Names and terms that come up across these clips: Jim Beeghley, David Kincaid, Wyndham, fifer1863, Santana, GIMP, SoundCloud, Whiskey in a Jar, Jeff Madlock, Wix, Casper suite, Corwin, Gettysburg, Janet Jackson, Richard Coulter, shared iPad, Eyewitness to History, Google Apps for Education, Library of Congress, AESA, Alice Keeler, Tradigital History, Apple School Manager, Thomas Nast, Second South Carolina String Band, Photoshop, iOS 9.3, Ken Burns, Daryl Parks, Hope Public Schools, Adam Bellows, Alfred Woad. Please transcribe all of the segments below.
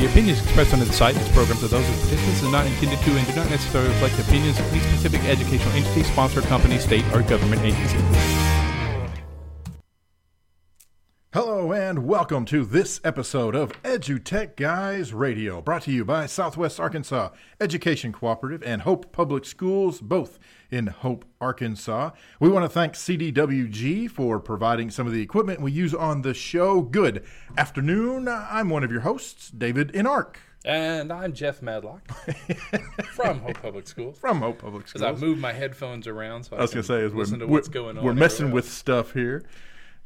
The opinions expressed on the site and this program are those of participants and not intended to and do not necessarily reflect the opinions of any specific educational entity, sponsor, company, state, or government agency. Hello and welcome to this episode of EduTech Guys Radio, brought to you by Southwest Arkansas Education Cooperative and Hope Public Schools, both in Hope, Arkansas. We want to thank CDWG for providing some of the equipment we use on the show. Good afternoon. I'm one of your hosts, David Inark. And I'm Jeff Madlock from Hope Public Schools. From Hope Public Schools. Because I moved my headphones around so I was going to listen to what's going on. We're messing with stuff here.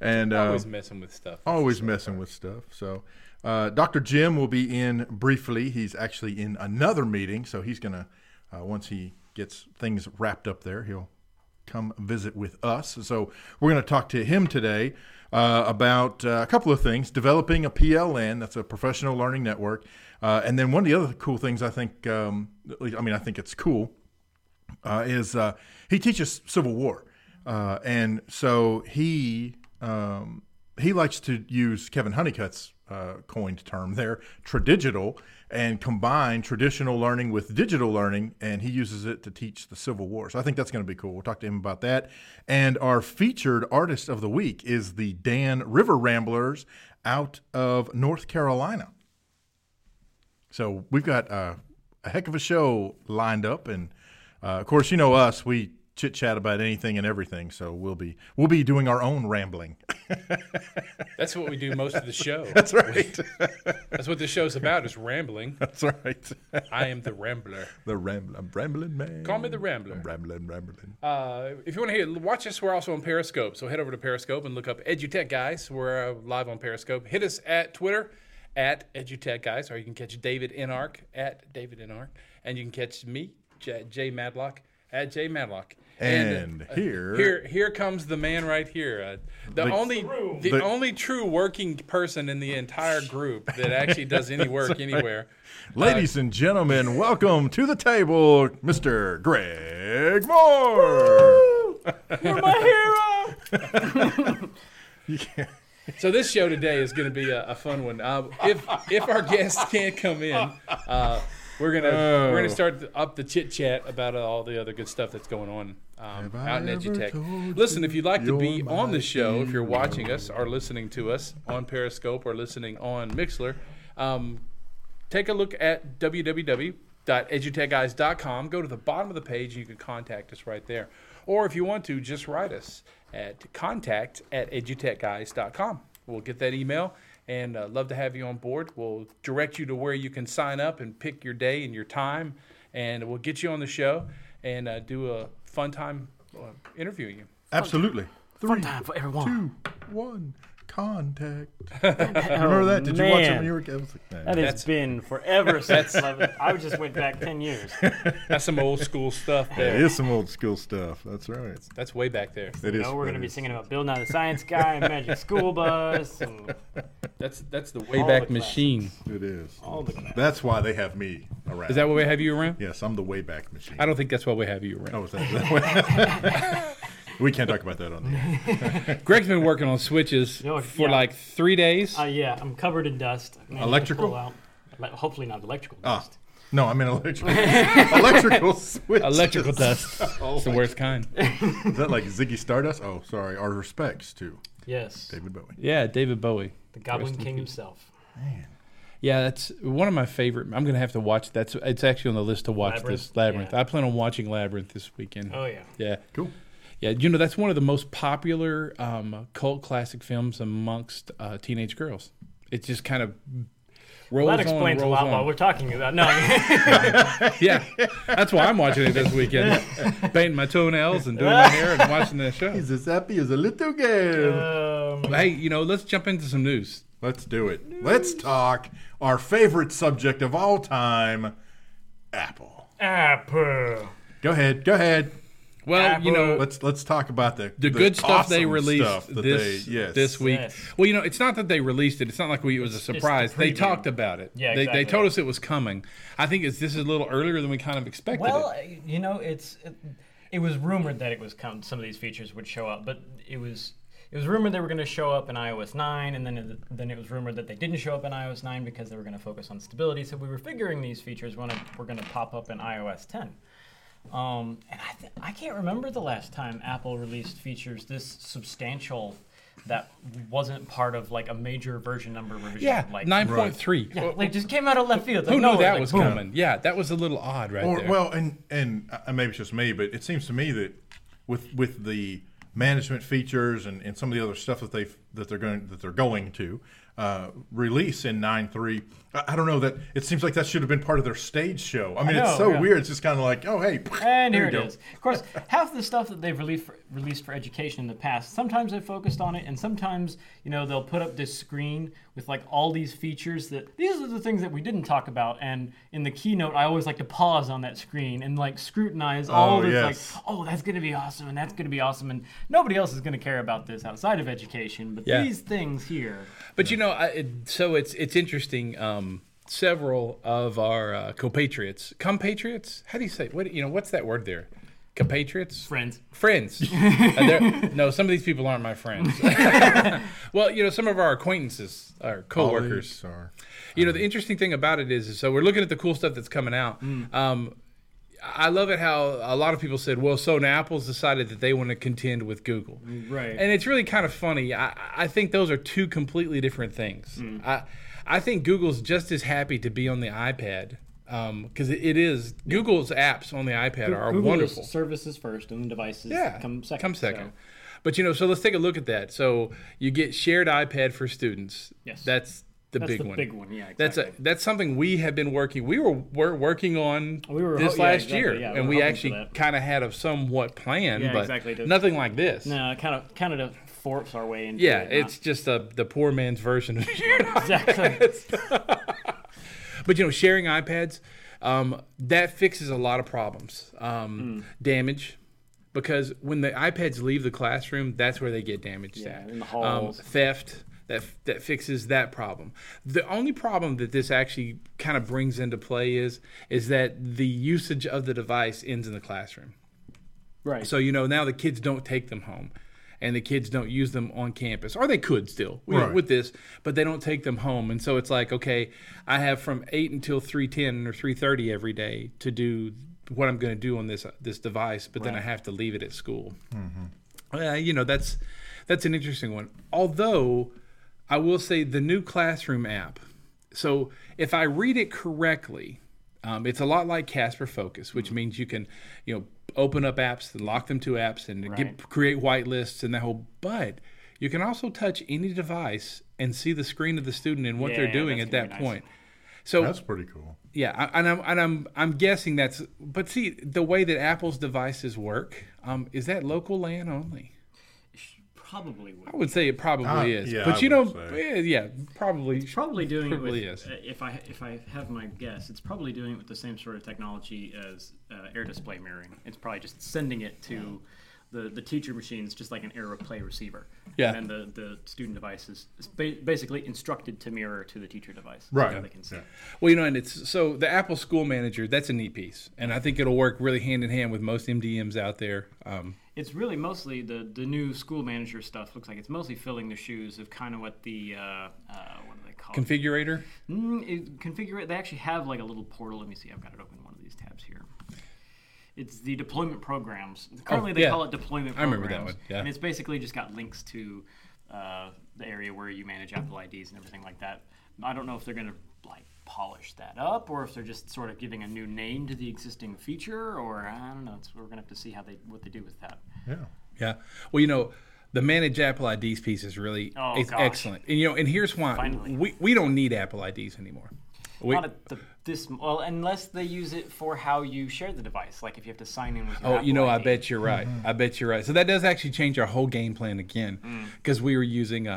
And always messing with stuff. So Dr. Jim will be in briefly. He's actually in another meeting, so he's going to, once he gets things wrapped up there, he'll come visit with us. So we're going to talk to him today about a couple of things, developing a PLN, that's a professional learning network. And then one of the other cool things I think, I think it's cool, is he teaches Civil War. And so he likes to use Kevin Honeycutt's coined term there, Tradigital, and combine traditional learning with digital learning, and he uses it to teach the Civil War. So I think that's going to be cool. We'll talk to him about that. And our featured artist of the week is the Dan River Ramblers out of North Carolina. So we've got a heck of a show lined up, and of course, you know us, we chit chat about anything and everything, so we'll be doing our own rambling. That's what we do most of the show. That's right. That's what the show's about, is rambling. That's right. I am the rambler. I'm rambling man. Call me the rambler. I'm rambling. If you want to watch us, we're also on Periscope. So head over to Periscope and look up EduTech Guys. We're live on Periscope. Hit us at Twitter at EduTech Guys, or you can catch David Inark at David Inark, and you can catch me, Jay Madlock, at Jay Madlock. And here comes the man right here. The only true working person in the entire group that actually does any work anywhere. Ladies and gentlemen, welcome to the table, Mr. Greg Moore. You're my hero. Yeah. So this show today is going to be a fun one. If our guests can't come in, We're gonna start up the chit chat about all the other good stuff that's going on out in EduTech. Listen, if you'd like to be on the show, if you're watching us or listening to us on Periscope or listening on Mixlr, take a look at www.edutechguys.com. Go to the bottom of the page. You can contact us right there, or if you want to, just write us at contact@edutechguys.com. We'll get that email. And love to have you on board. We'll direct you to where you can sign up and pick your day and your time. And we'll get you on the show and do a fun time interviewing you. Absolutely. Fun time for everyone. 3, 2, 1. Contact. Remember that? Did you watch it when you were a kid? That's been forever since 11. I just went back 10 years. That's some old school stuff there. It is some old school stuff. That's right. That's way back there. It is. We're going to be singing about Bill Nye the Science Guy and Magic School Bus. And that's the way back machine. It is. All the classics. That's why they have me around. Is that why we have you around? Yes, I'm the way back machine. I don't think that's why we have you around. Oh, is that way? We can't talk about that on the air. Greg's been working on switches for like 3 days. Yeah, I'm covered in dust. Electrical? Hopefully not electrical dust. No, I mean electrical. Electrical switches. Electrical dust. Oh, it's the worst kind. Is that like Ziggy Stardust? Oh, sorry. Our respects to David Bowie. Yeah, David Bowie. The Goblin King himself. Man. Yeah, that's one of my favorite. I'm going to have to watch that. It's actually on the list to watch this Labyrinth. Yeah. I plan on watching Labyrinth this weekend. Oh, yeah. Yeah. Cool. Yeah, you know, that's one of the most popular cult classic films amongst teenage girls. It just kind of rolls on. That explains a lot while we're talking about. No. Yeah, that's why I'm watching it this weekend. Painting my toenails and doing my hair and watching that show. He's as happy as a little girl. Hey, you know, let's jump into some news. Let's do it. News. Let's talk our favorite subject of all time, Apple. Apple. Go ahead. Well, Apple. You know, let's talk about the good awesome stuff they released stuff this week. Yes. Well, you know, it's not that they released it. It's not like it was a surprise. They talked about it. Yeah, exactly. They told us it was coming. I think this is a little earlier than we kind of expected. Well, you know, it was rumored that it was coming. Some of these features would show up, but it was rumored they were going to show up in iOS 9, and then it was rumored that they didn't show up in iOS 9 because they were going to focus on stability. So we were figuring these features were going to pop up in iOS 10. And I can't remember the last time Apple released features this substantial that wasn't part of like a major version number revision. Yeah, like 9.3. Yeah, like just came out of left field. Like, who knew that was coming? Yeah, that was a little odd, right there. Well, and maybe it's just me, but it seems to me that with the management features and some of the other stuff that they're going to release in 9.3. I don't know that it seems like that should have been part of their stage show. I mean, it's so weird. It's just kind of like, oh, hey. And here it is. Of course, half the stuff that they've released for education in the past, sometimes they've focused on it, and sometimes, you know, they'll put up this screen with like all these features that these are the things that we didn't talk about. And in the keynote, I always like to pause on that screen and like scrutinize all this. Yes. Like, oh, that's going to be awesome, and that's going to be awesome, and nobody else is going to care about this outside of education. But these things here. But you know, so it's interesting. Several of our compatriots. How do you say? What you know? What's that word there? Compatriots? Friends. No, some of these people aren't my friends. Well, you know, some of our acquaintances, our coworkers. You know, the interesting thing about it is, so we're looking at the cool stuff that's coming out. I love it how a lot of people said, well, so now Apple's decided that they want to contend with Google. Right. And it's really kind of funny. I think those are two completely different things. I think Google's just as happy to be on the iPad. Because it is Google's apps on the iPad are Google's wonderful. Services first, and the devices come second. So. But you know, so let's take a look at that. So you get shared iPad for students. Yes, that's the big one. Big one, yeah. Exactly. That's something we have been working. We're working on this last year, and we actually kind of had a somewhat plan, but nothing like this. No, kind of force our way into. Yeah, it's just the poor man's version of shared iPads. But, you know, sharing iPads, that fixes a lot of problems. Damage, because when the iPads leave the classroom, that's where they get damaged at. In the halls. Theft, that fixes that problem. The only problem that this actually kind of brings into play is that the usage of the device ends in the classroom. Right. So, you know, now the kids don't take them home. And the kids don't use them on campus, or they could still with this, but they don't take them home. And so it's like, okay, I have from 8 until 3:10 or 3:30 every day to do what I'm going to do on this device, but then I have to leave it at school. You know, that's an interesting one. Although I will say the new classroom app. So if I read it correctly, it's a lot like Casper Focus, which means you can, you know, open up apps and lock them to apps and create whitelists and that whole. But you can also touch any device and see the screen of the student and what they're doing at that point. So that's pretty cool. Yeah, I'm guessing that's. But see, the way that Apple's devices work is that local LAN only. probably would. I would say it probably is. Yeah, but you know, probably doing it with, if I have my guess, it's probably doing it with the same sort of technology as air display mirroring. It's probably just sending it to the teacher machines, just like an air play receiver. Yeah. And then the student device is basically instructed to mirror to the teacher device. Right. So they can see. Yeah. Well, you know, and it's so the Apple School Manager, that's a neat piece. And I think it'll work really hand in hand with most MDMs out there. It's really mostly the new school manager stuff. Looks like it's mostly filling the shoes of kind of what the, what do they call it? Configurator? Configurator. They actually have like a little portal. Let me see. I've got it open in one of these tabs here. It's the deployment programs. Currently, they call it deployment programs. I remember that one. Yeah. And it's basically just got links to the area where you manage Apple IDs and everything like that. I don't know if they're going to like polish that up or if they're just sort of giving a new name to the existing feature, or I don't know. We're going to have to see how what they do with that. Yeah. Yeah. Well, you know, the Manage Apple IDs piece is really excellent. And you know, and here's why. Finally. We don't need Apple IDs anymore. Not at this, well, unless they use it for how you share the device, like if you have to sign in with your Apple ID. I bet you're right. Mm-hmm. I bet you're right. So that does actually change our whole game plan again, because we were using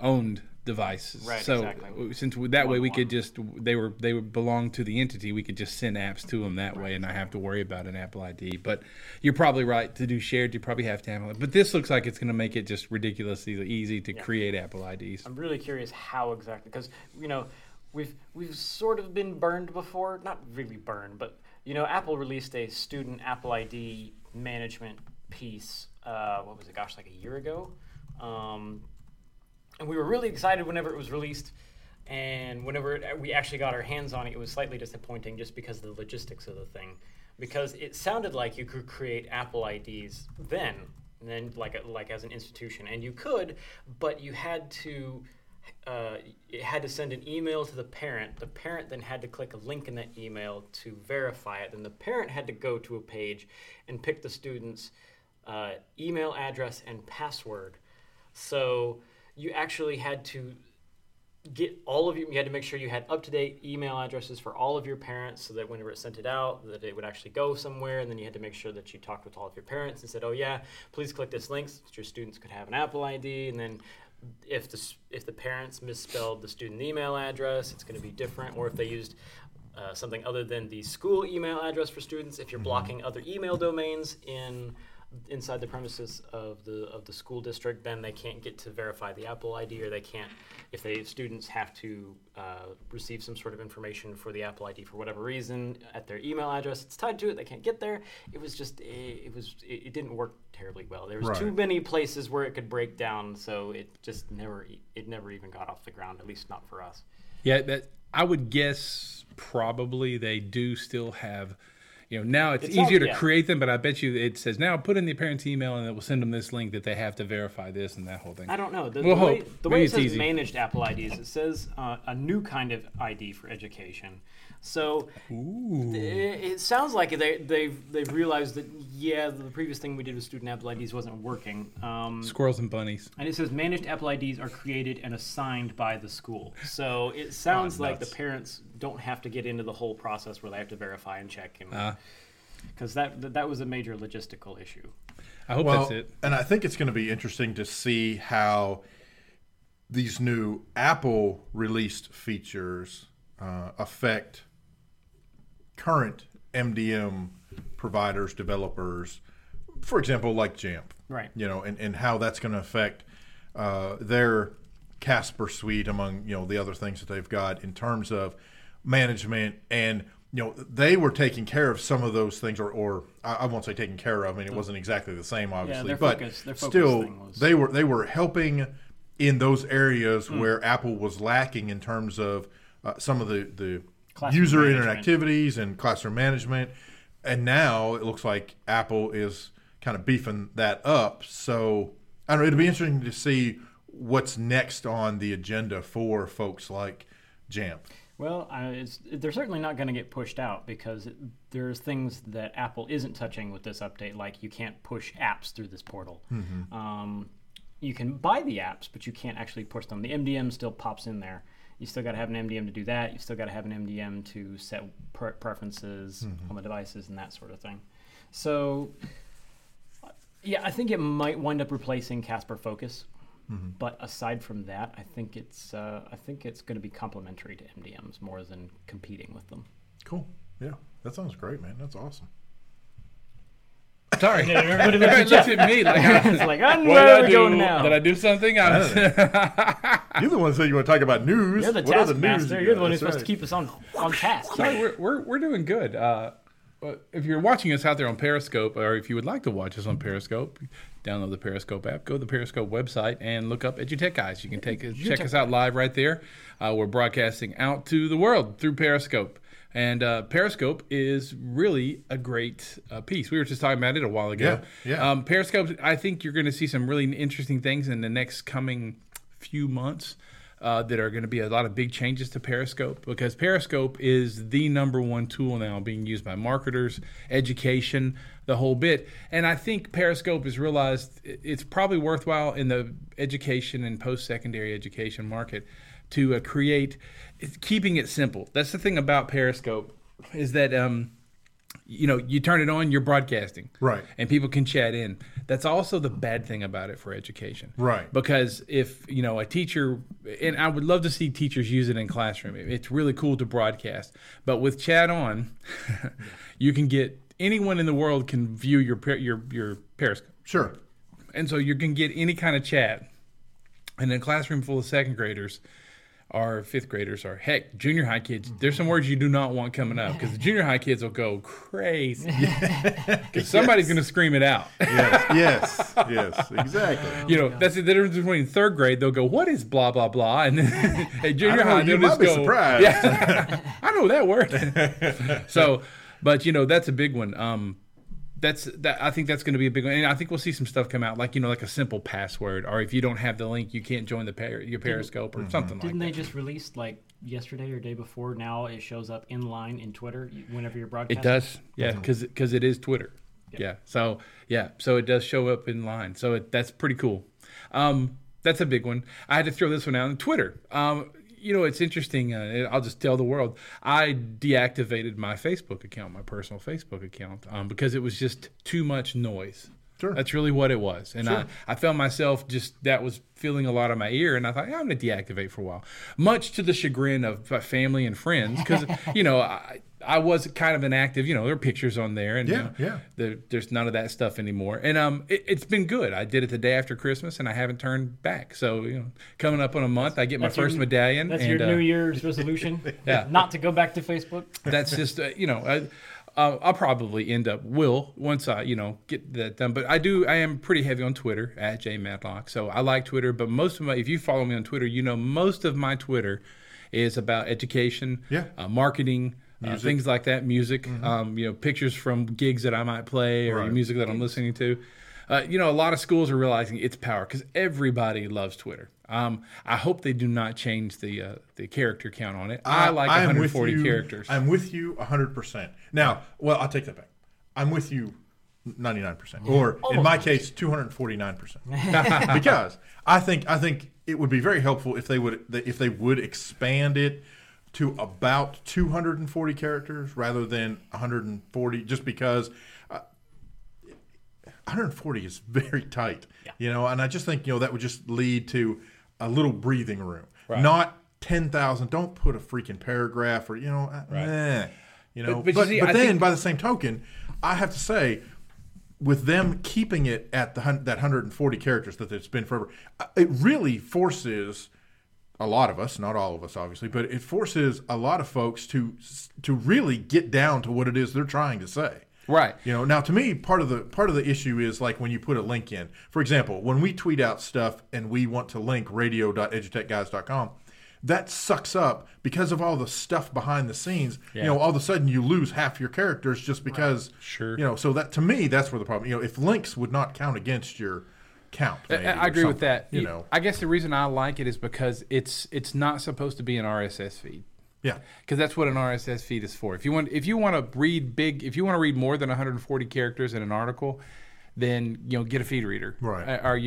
owned devices. Right. So exactly. Since that way we could just they would belong to the entity, we could just send apps to them that way and not have to worry about an Apple ID. But you're probably right. To do shared, you probably have to have it. But this looks like it's going to make it just ridiculously easy to create Apple IDs. I'm really curious how exactly, because you know we've sort of been burned before, not really burned, but you know Apple released a student Apple ID management piece. What was it? Gosh, like a year ago. And we were really excited whenever it was released, and whenever we actually got our hands on it, it was slightly disappointing just because of the logistics of the thing, because it sounded like you could create Apple IDs then like as an institution, and you could, but you had to send an email to the parent. The parent then had to click a link in that email to verify it. Then the parent had to go to a page and pick the student's email address and password. So you actually had to get all of you had to make sure you had up-to-date email addresses for all of your parents so that whenever it sent it out, that it would actually go somewhere. And then you had to make sure that you talked with all of your parents and said, oh yeah, please click this link so that your students could have an Apple ID. And then if the parents misspelled the student email address, it's going to be different. Or if they used something other than the school email address for students, if you're blocking other email domains inside the premises of the school district, then they can't get to verify the Apple ID, or they can't, if students have to receive some sort of information for the Apple ID for whatever reason at their email address, it's tied to it, they can't get there. It didn't work terribly well. There was too many places where it could break down, so it just never even got off the ground, at least not for us. Yeah, that I would guess probably they do still have. You know, now it's easier to create them, but I bet you it says now put in the parent's email and it will send them this link that they have to verify this and that whole thing. I don't know. The way it says easy. Managed Apple IDs, it says a new kind of ID for education. So it sounds like they've realized that, the previous thing we did with student Apple IDs wasn't working. Squirrels and bunnies. And it says managed Apple IDs are created and assigned by the school. So it sounds like the parents don't have to get into the whole process where they have to verify and check. Because that was a major logistical issue. I hope that's it. And I think it's going to be interesting to see how these new Apple released features affect current MDM providers, developers, for example, like Jamf, right? You know, and how that's going to affect their Casper suite, among the other things that they've got in terms of management, and they were taking care of some of those things, or I won't say taking care of. I mean, it wasn't exactly the same, obviously, they were helping in those areas where Apple was lacking in terms of some of the user interactivities and classroom management. And now it looks like Apple is kind of beefing that up. So I don't know, it'll be interesting to see what's next on the agenda for folks like Jamf. Well, they're certainly not going to get pushed out, because there's things that Apple isn't touching with this update, like you can't push apps through this portal. Mm-hmm. You can buy the apps, but you can't actually push them. The MDM still pops in there. You still got to have an MDM to do that. You still got to have an MDM to set preferences on the devices and that sort of thing. So Yeah, I think it might wind up replacing Casper Focus. Mm-hmm. But aside from that, I think it's going to be complementary to MDMs more than competing with them. Cool. Yeah, that sounds great, man. That's awesome. Sorry, everybody looks at me like I was like, I'm never going now. Did I do something? You're the one who said you want to talk about news. You're the taskmaster. You're the one who's supposed to keep us on task. Sorry, we're doing good. If you're watching us out there on Periscope, or if you would like to watch us on Periscope, download the Periscope app, go to the Periscope website, and look up EduTech Guys. You can check us out live right there. We're broadcasting out to the world through Periscope. And Periscope is really a great piece. We were just talking about it a while ago. Yeah. Periscope, I think you're going to see some really interesting things in the next coming few months that are going to be a lot of big changes to Periscope, because Periscope is the number one tool now being used by marketers, education, the whole bit. And I think Periscope has realized it's probably worthwhile in the education and post-secondary education market to create, keeping it simple. That's the thing about Periscope, is that you turn it on, you're broadcasting, right? And people can chat in. That's also the bad thing about it for education, right? Because if a teacher, and I would love to see teachers use it in classroom. It's really cool to broadcast, but with chat on, you can get anyone in the world can view your Periscope. Sure. And so you can get any kind of chat. And in a classroom full of second graders, or fifth graders, or heck, junior high kids, there's some words you do not want coming up, because the junior high kids will go crazy because somebody's going to scream it out. yes, exactly. That's the difference between third grade. They'll go, "What is blah blah blah?" And then junior high, they'll just go, surprised. Yeah, I know that word. So, but that's a big one. I think that's going to be a big one, and I think we'll see some stuff come out, like like a simple password, or if you don't have the link, you can't join your Periscope or something like that. Didn't they just release yesterday or day before? Now it shows up in line in Twitter whenever you're broadcasting. It does, yeah, because it is Twitter. Yep. Yeah, so it does show up in line. So that's pretty cool. That's a big one. I had to throw this one out on Twitter. It's interesting. I'll just tell the world. I deactivated my Facebook account, my personal Facebook account, because it was just too much noise. Sure. That's really what it was. And sure. I found myself that was feeling a lot in my ear, and I thought, I'm going to deactivate for a while, much to the chagrin of my family and friends, because, I was kind of inactive. There are pictures on there, and there's none of that stuff anymore. And it's been good. I did it the day after Christmas, and I haven't turned back. So coming up on a month, I get my first medallion. That's your New Year's resolution. Yeah, not to go back to Facebook. That's just I'll probably will once I get that done. But I am pretty heavy on Twitter at @jmatlock. So I like Twitter, but if you follow me on Twitter, most of my Twitter is about education, marketing. Things like that, music, pictures from gigs that I might play, or music that I'm listening to. A lot of schools are realizing its power, because everybody loves Twitter. I hope they do not change the character count on it. I like 140 characters. I'm with you 100%. Now, I'll take that back. I'm with you 99%, or in my case, 249%, because I think it would be very helpful if they would expand it to about 240 characters rather than 140, just because 140 is very tight, and I just think, that would just lead to a little breathing room, not 10,000. Don't put a freaking paragraph or, But by the same token, I have to say, with them keeping it at that 140 characters that it's been forever, it really forces a lot of us, not all of us, obviously, but it forces a lot of folks to really get down to what it is they're trying to say. Right. Now to me, part of the issue is like when you put a link in. For example, when we tweet out stuff and we want to link radio.edutechguys.com, that sucks up because of all the stuff behind the scenes. Yeah. All of a sudden you lose half your characters just because. Right. Sure. So that, to me, that's where the problem. If links would not count against your count. I agree with that. I guess the reason I like it is because it's not supposed to be an RSS feed. Yeah. Because that's what an RSS feed is for. If you want to read more than 140 characters in an article, then get a feed reader. Right. Or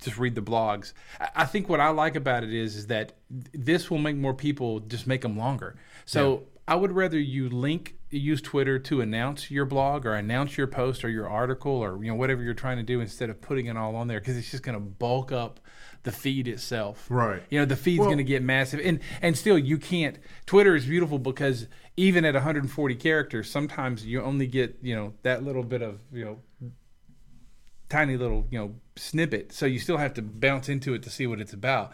just read the blogs. I think what I like about it is that this will make more people, just make them longer. So I would rather you link use Twitter to announce your blog or announce your post or your article or, you know, whatever you're trying to do instead of putting it all on there, because it's just going to bulk up the feed itself. Right. You know, the feed's going to get massive. And still, you can't. Twitter is beautiful because even at 140 characters, sometimes you only get, you know, that little bit of, you know, tiny little, you know, snippet. So you still have to bounce into it to see what it's about.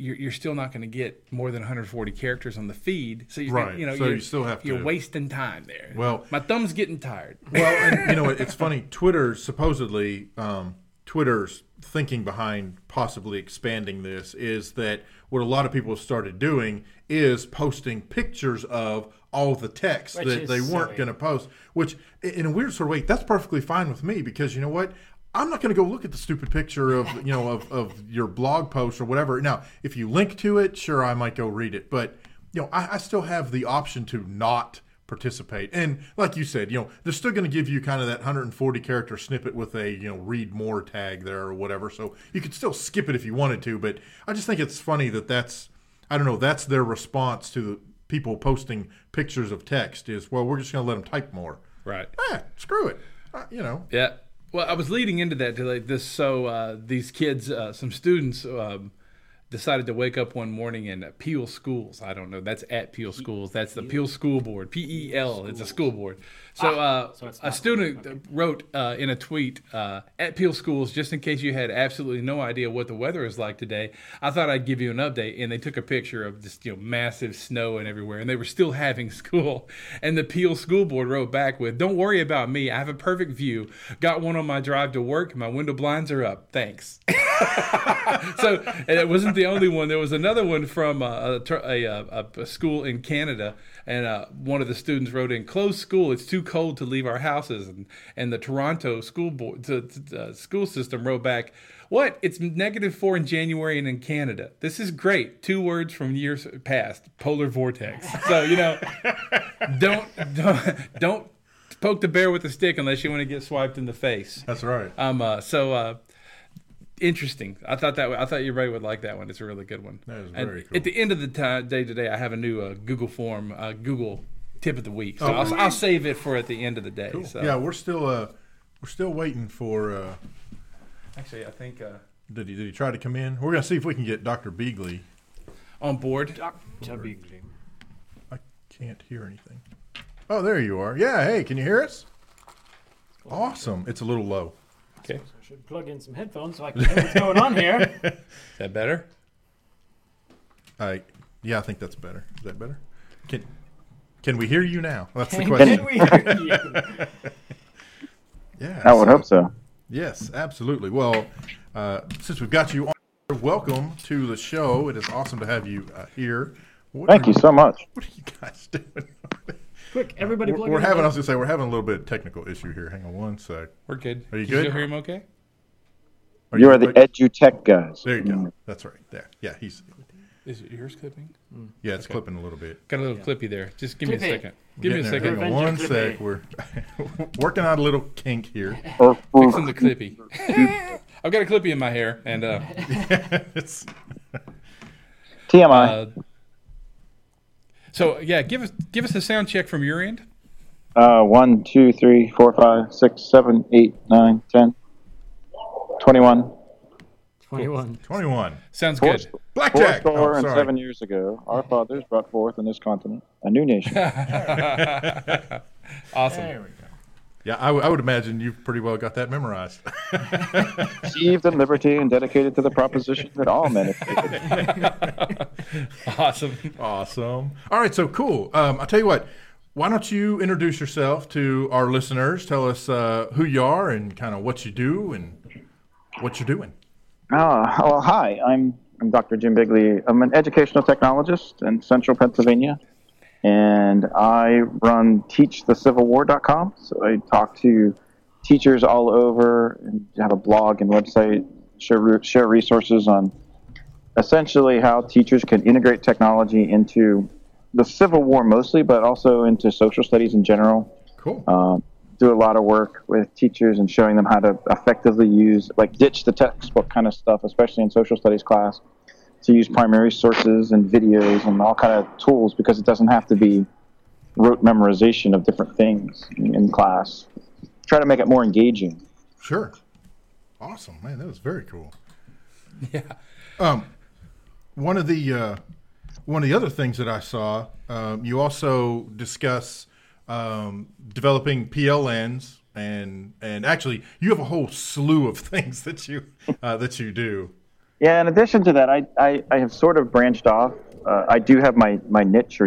You're still not going to get more than 140 characters on the feed, so you're wasting time there. Well, my thumb's getting tired. Well, and, you know, it's funny. Twitter supposedly, Twitter's thinking behind possibly expanding this is that what a lot of people have started doing is posting pictures of all the text that they weren't going to post. Which, in a weird sort of way, that's perfectly fine with me, because you know what? I'm not going to go look at the stupid picture of, you know, of your blog post or whatever. Now, if you link to it, sure, I might go read it. But, you know, I still have the option to not participate. And like you said, you know, they're still going to give you kind of that 140 character snippet with a, you know, read more tag there or whatever. So you could still skip it if you wanted to. But I just think it's funny that that's their response to the people posting pictures of text is, well, we're just going to let them type more. Right. Screw it. You know. Yeah. Well, I was leading into that today. These kids, some students decided to wake up one morning in Peel Schools. I don't know. That's at Peel Schools. That's the Peel School Board, P-E-L. It's a school board. So, a student wrote in a tweet, at Peel Schools, just in case you had absolutely no idea what the weather is like today, I thought I'd give you an update. And they took a picture of just, you know, massive snow and everywhere. And they were still having school. And the Peel School Board wrote back with, don't worry about me. I have a perfect view. Got one on my drive to work. My window blinds are up. Thanks. So, and it wasn't the only one. There was another one from a school in Canada, and one of the students wrote in, closed school, it's too cold to leave our houses, and the Toronto school board school system wrote back, what, it's -4 in January and in Canada, this is great, 2 words from years past, polar vortex. So, you know, don't poke the bear with a stick unless you want to get swiped in the face. That's right. Interesting. I thought everybody would like that one. It's a really good one. That is very cool. At the end of the day today, I have a new Google form, Google tip of the week. So I'll save it for at the end of the day. Cool. So. Yeah, we're still waiting for. Actually, I think. Did he try to come in? We're gonna see if we can get Dr. Beeghley on board. Dr. Beeghley. I can't hear anything. Oh, there you are. Yeah. Hey, can you hear us? Awesome. It's a little low. Okay. So I should plug in some headphones so I can hear what's going on here. Is that better? Yeah, I think that's better. Is that better? Can we hear you now? That's the question. Can we hear you? Yeah. I would hope so. Yes, absolutely. Well, since we've got you on, welcome to the show. It is awesome to have you here. Thank you so much. What are you guys doing? Quick, everybody plug in. We're having a little bit of technical issue here. Hang on one sec. We're good. Are you good? Can you still hear him okay? You are the EduTech guys. There you go. That's right. There. Yeah, he's... Is it yours clipping? Yeah, it's clipping a little bit. Got a little clippy there. Just give me a second. Give me a second. Hang on one sec. We're working out a little kink here. Fixing the clippy. I've got a clippy in my hair, and... it's... TMI. So, yeah, give us a sound check from your end. 1, 2, 3, 4, 5, 6, 7, 8, 9, 10, 21. 21. Sounds good. Blackjack! 4 and 7 years ago, our fathers brought forth in this continent a new nation. Awesome. There we go. Yeah, I would imagine you've pretty well got that memorized. Achieved in liberty and dedicated to the proposition that all men have taken. Awesome. All right, so cool. I'll tell you what. Why don't you introduce yourself to our listeners? Tell us who you are and kind of what you do and what you're doing. Well, hi. I'm Dr. Jim Beeghley. I'm an educational technologist in central Pennsylvania. And I run teachthecivilwar.com, so I talk to teachers all over and have a blog and website, share resources on essentially how teachers can integrate technology into the Civil War mostly, but also into social studies in general. Cool. Do a lot of work with teachers and showing them how to effectively use, like ditch the textbook kind of stuff, especially in social studies class, to use primary sources and videos and all kind of tools, because it doesn't have to be rote memorization of different things in class. Try to make it more engaging. Sure. Awesome, man. That was very cool. Yeah. One of the other things that I saw, you also discuss developing PLNs and actually you have a whole slew of things that you do. Yeah. In addition to that, I have sort of branched off. I do have my niche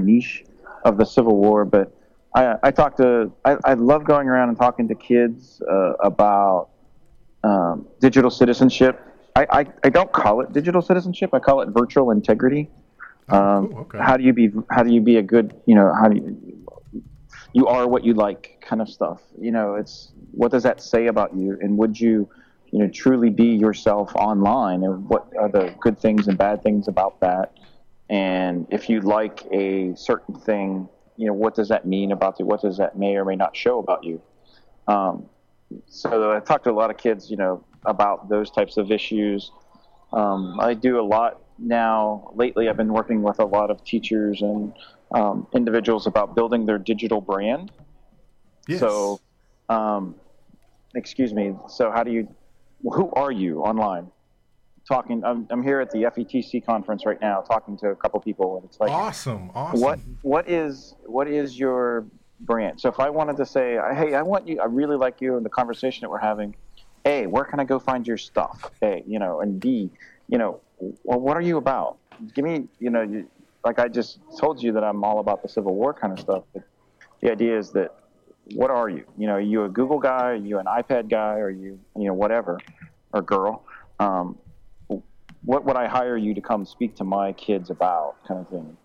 of the Civil War, but I love going around and talking to kids about digital citizenship. I don't call it digital citizenship. I call it virtual integrity. Okay. How do you be a good, you are what you like kind of stuff. It's what does that say about you, and would you, truly be yourself online, and what are the good things and bad things about that? And if you like a certain thing, what does that mean about you? What does that may or may not show about you? So I talk to a lot of kids, about those types of issues. I do a lot now. Lately, I've been working with a lot of teachers and individuals about building their digital brand. Yes. So who are you online? I'm here at the FETC conference right now, talking to a couple people, and it's like awesome. What is your brand? So if I wanted to say, hey, I want you, I really like you, and the conversation that we're having. A, where can I go find your stuff? A, and B, well, what are you about? Give me, like I just told you that I'm all about the Civil War kind of stuff. But the idea is that, what are you? Are you a Google guy? Are you an iPad guy? Are you, whatever, or girl? What would I hire you to come speak to my kids about, kind of thing?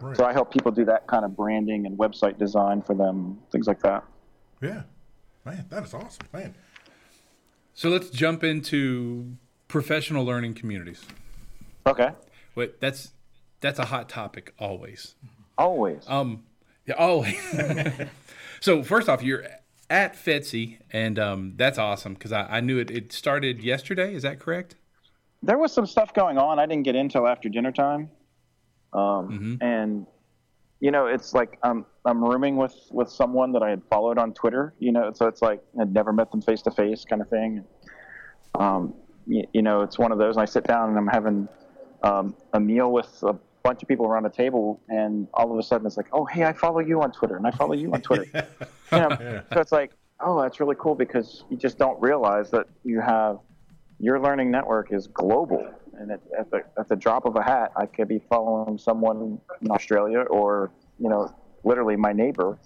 Right. So I help people do that kind of branding and website design for them, things like that. Yeah, man, that is awesome, man. So let's jump into professional learning communities. Okay. Wait, that's a hot topic always. Always. Yeah, always. So first off, you're at FETC, and that's awesome because I knew it started yesterday. Is that correct? There was some stuff going on I didn't get in till after dinner time. And, it's like I'm rooming with someone that I had followed on Twitter, so it's like I'd never met them face-to-face kind of thing. It's one of those, and I sit down and I'm having a meal with a bunch of people around a table, and all of a sudden it's like, oh, hey, I follow you on Twitter, and I follow you on Twitter. Yeah. So it's like, oh, that's really cool, because you just don't realize that you have – your learning network is global, and at the drop of a hat, I could be following someone in Australia or, literally my neighbor,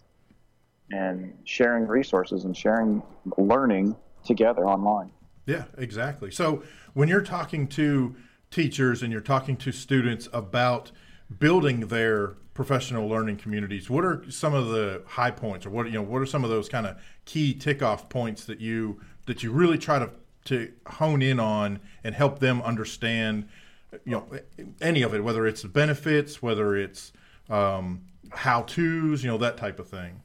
and sharing resources and sharing learning together online. Yeah, exactly. So when you're talking to teachers and you're talking to students about building their professional learning communities, what are some of the high points, or what are some of those kind of key tick-off points that you really try to hone in on and help them understand, any of it, whether it's benefits, whether it's how-tos, that type of thing?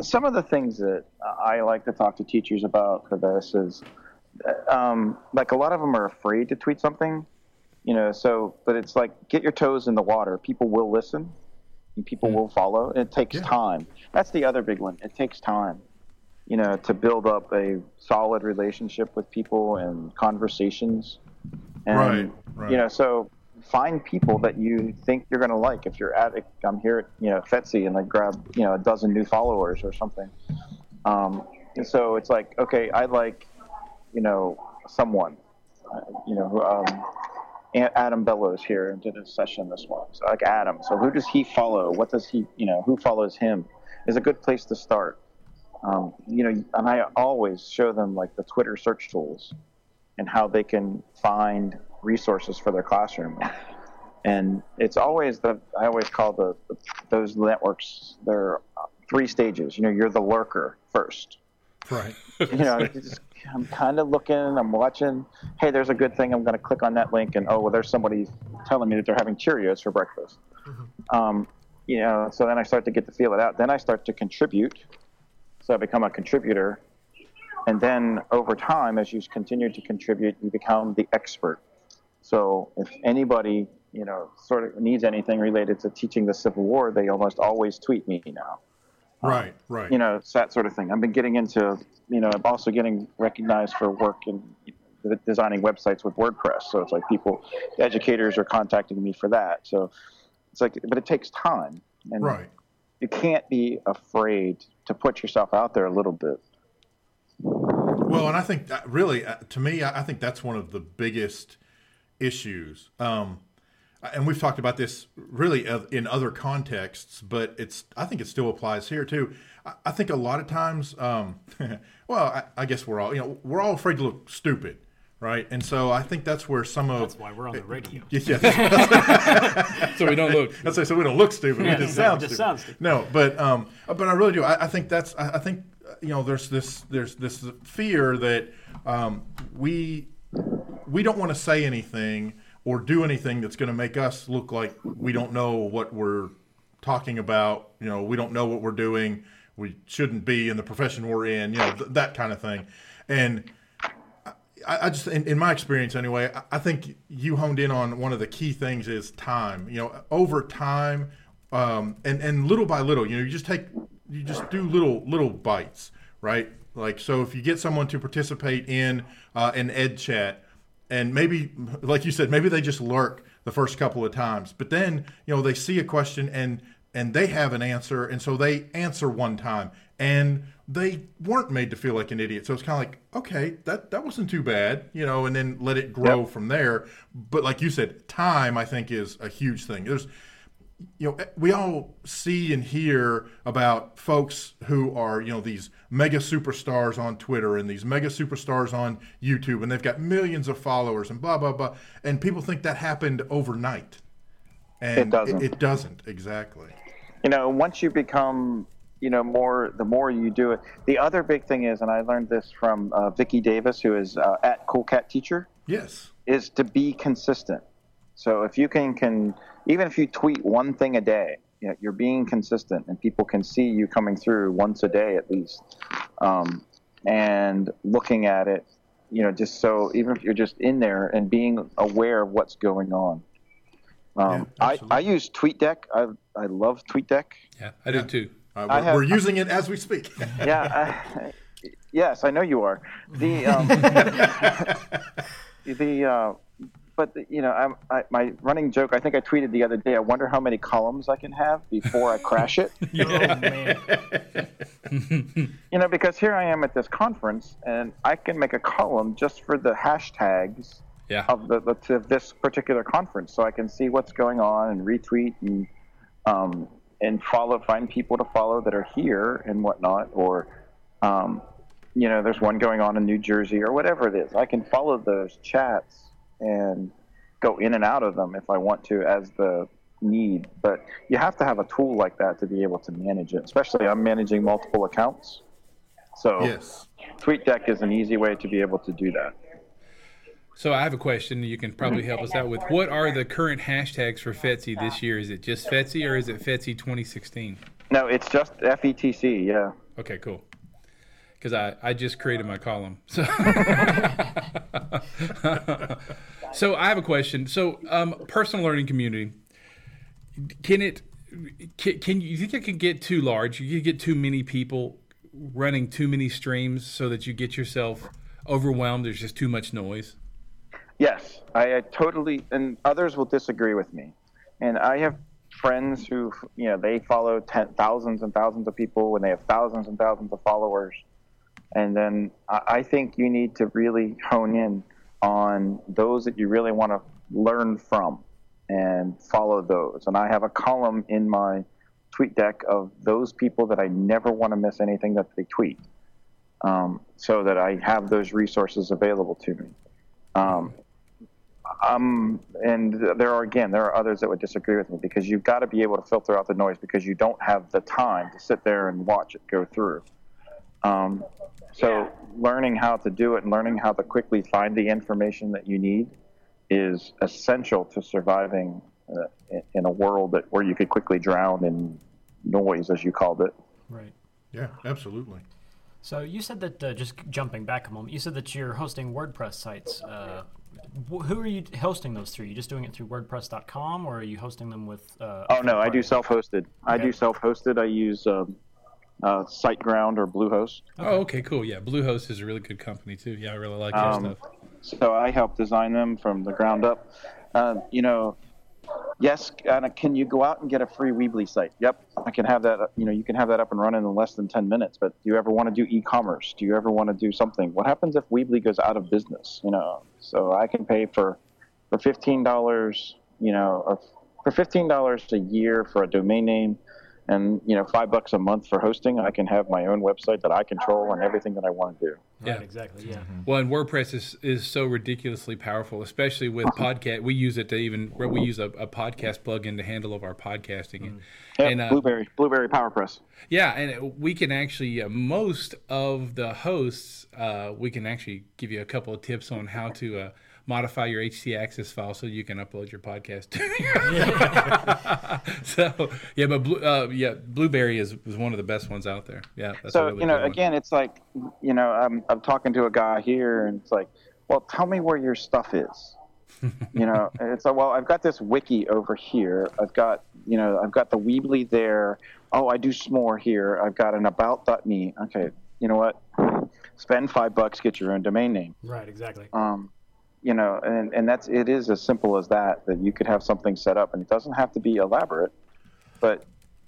Some of the things that I like to talk to teachers about for this is, like a lot of them are afraid to tweet something, but it's like, get your toes in the water. People will listen and people will follow. And it takes time. That's the other big one. It takes time. To build up a solid relationship with people and conversations. And, right. So find people that you think you're going to like. If you're I'm here at, FETC, and I grab, a dozen new followers or something. And so it's like, okay, I like, someone, Adam Bellows here and did a session this morning. So I like Adam. So who does he follow? What does he, who follows him is a good place to start. And I always show them like the Twitter search tools and how they can find resources for their classroom. And it's always I always call those networks, there are three stages. You're the lurker first. Right. I'm kind of looking, I'm watching. Hey, there's a good thing. I'm going to click on that link, and there's somebody telling me that they're having Cheerios for breakfast. Mm-hmm. So then I start to get to feel it out. Then I start to contribute. So I become a contributor, and then over time, as you continue to contribute, you become the expert. So if anybody sort of needs anything related to teaching the Civil War, they almost always tweet me now. Right. It's that sort of thing. I've been getting into, I'm also getting recognized for work in designing websites with WordPress. So it's like educators are contacting me for that. So it's like, but it takes time. And right. You can't be afraid to put yourself out there a little bit. Well, and I think really, to me, I think that's one of the biggest issues. And we've talked about this really in other contexts, but I think it still applies here too. I think a lot of times, I guess we're all afraid to look stupid, right? And so I think that's where that's why we're on the radio. So we don't look. That's so we don't look stupid. Yeah, we just sound stupid. No, but I really do. I think that's. I think there's this fear that we don't want to say anything or do anything that's going to make us look like we don't know what we're talking about. We don't know what we're doing. We shouldn't be in the profession we're in, that kind of thing. And I just, in my experience anyway, I think you honed in on one of the key things is time, over time, and little by little, you just do little bites, right? Like, so if you get someone to participate in an ed chat, and maybe, like you said, maybe they just lurk the first couple of times. But then, they see a question and they have an answer. And so they answer one time. And they weren't made to feel like an idiot. So it's kind of like, okay, that wasn't too bad, and then let it grow from there. But like you said, time, I think, is a huge thing. There's, we all see and hear about folks who are, these mega superstars on Twitter and these mega superstars on YouTube, and they've got millions of followers and blah, blah, blah. And people think that happened overnight. And it doesn't. It doesn't, exactly. Once you become, the more you do it. The other big thing is, and I learned this from Vicki Davis, who is at Cool Cat Teacher. Yes. Is to be consistent. So if you can even if you tweet one thing a day, you're being consistent and people can see you coming through once a day at least, and looking at it, just so even if you're just in there and being aware of what's going on. I use TweetDeck. I love TweetDeck. Yeah, I do too. We're using it as we speak. Yeah. Yes, I know you are. But, my running joke, I think I tweeted the other day, I wonder how many columns I can have before I crash it. Oh, man. Because here I am at this conference, and I can make a column just for the hashtags of this particular conference, so I can see what's going on and retweet and find people to follow that are here and whatnot, or there's one going on in New Jersey or whatever it is. I can follow those chats and go in and out of them if I want to as the need. But you have to have a tool like that to be able to manage it, especially I'm managing multiple accounts. So yes. TweetDeck is an easy way to be able to do that. So I have a question you can probably help us out with. What are the current hashtags for FETC this year? Is it just FETC or is it FETC 2016? No, it's just FETC, yeah. Okay, cool. Because I just created my column. So, so I have a question. So personal learning community, do you think it can get too large? You get too many people running too many streams so that you get yourself overwhelmed? There's just too much noise? Yes, I totally, and others will disagree with me. And I have friends who, they follow thousands and thousands of people and they have thousands and thousands of followers. And then I think you need to really hone in on those that you really want to learn from and follow those. And I have a column in my TweetDeck of those people that I never want to miss anything that they tweet, so that I have those resources available to me. And there are others that would disagree with me because you've got to be able to filter out the noise because you don't have the time to sit there and watch it go through. So learning how to do it and learning how to quickly find the information that you need is essential to surviving in a world where you could quickly drown in noise, as you called it. Right. Yeah, absolutely. So you said that, just jumping back a moment, you said that you're hosting WordPress sites Who are you hosting those through? Are you just doing it through WordPress.com, or are you hosting them with? No, I do self-hosted. Okay. I use SiteGround or Bluehost. Okay. Oh, okay, cool. Yeah, Bluehost is a really good company too. Yeah, I really like their stuff. So I helped design them from the ground up. Yes, can you go out and get a free Weebly site? Yep, I can have that. You can have that up and running in less than 10 minutes. But do you ever want to do e-commerce? Do you ever want to do something? What happens if Weebly goes out of business? So I can pay for $15, or for $15 a year for a domain name, and $5 a month for hosting. I can have my own website that I control and everything that I want to do. Yeah, right, exactly. Yeah. Mm-hmm. Well, and WordPress is so ridiculously powerful, especially with podcast. We use it a podcast plugin to handle all of our podcasting. Mm-hmm. Blueberry PowerPress. Yeah, and we can actually most of the hosts we can actually give you a couple of tips on how to modify your HC access file so you can upload your podcast. So yeah, but Blueberry is one of the best ones out there. Yeah. That's so really again, it's like I'm talking to a guy here, and it's like, well, tell me where your stuff is. It's like, well, I've got this wiki over here. I've got the Weebly there. Oh, I do s'more here. I've got an about.me. Okay, you know what? Spend $5, get your own domain name. Right. Exactly. And it is as simple as that you could have something set up, and it doesn't have to be elaborate, but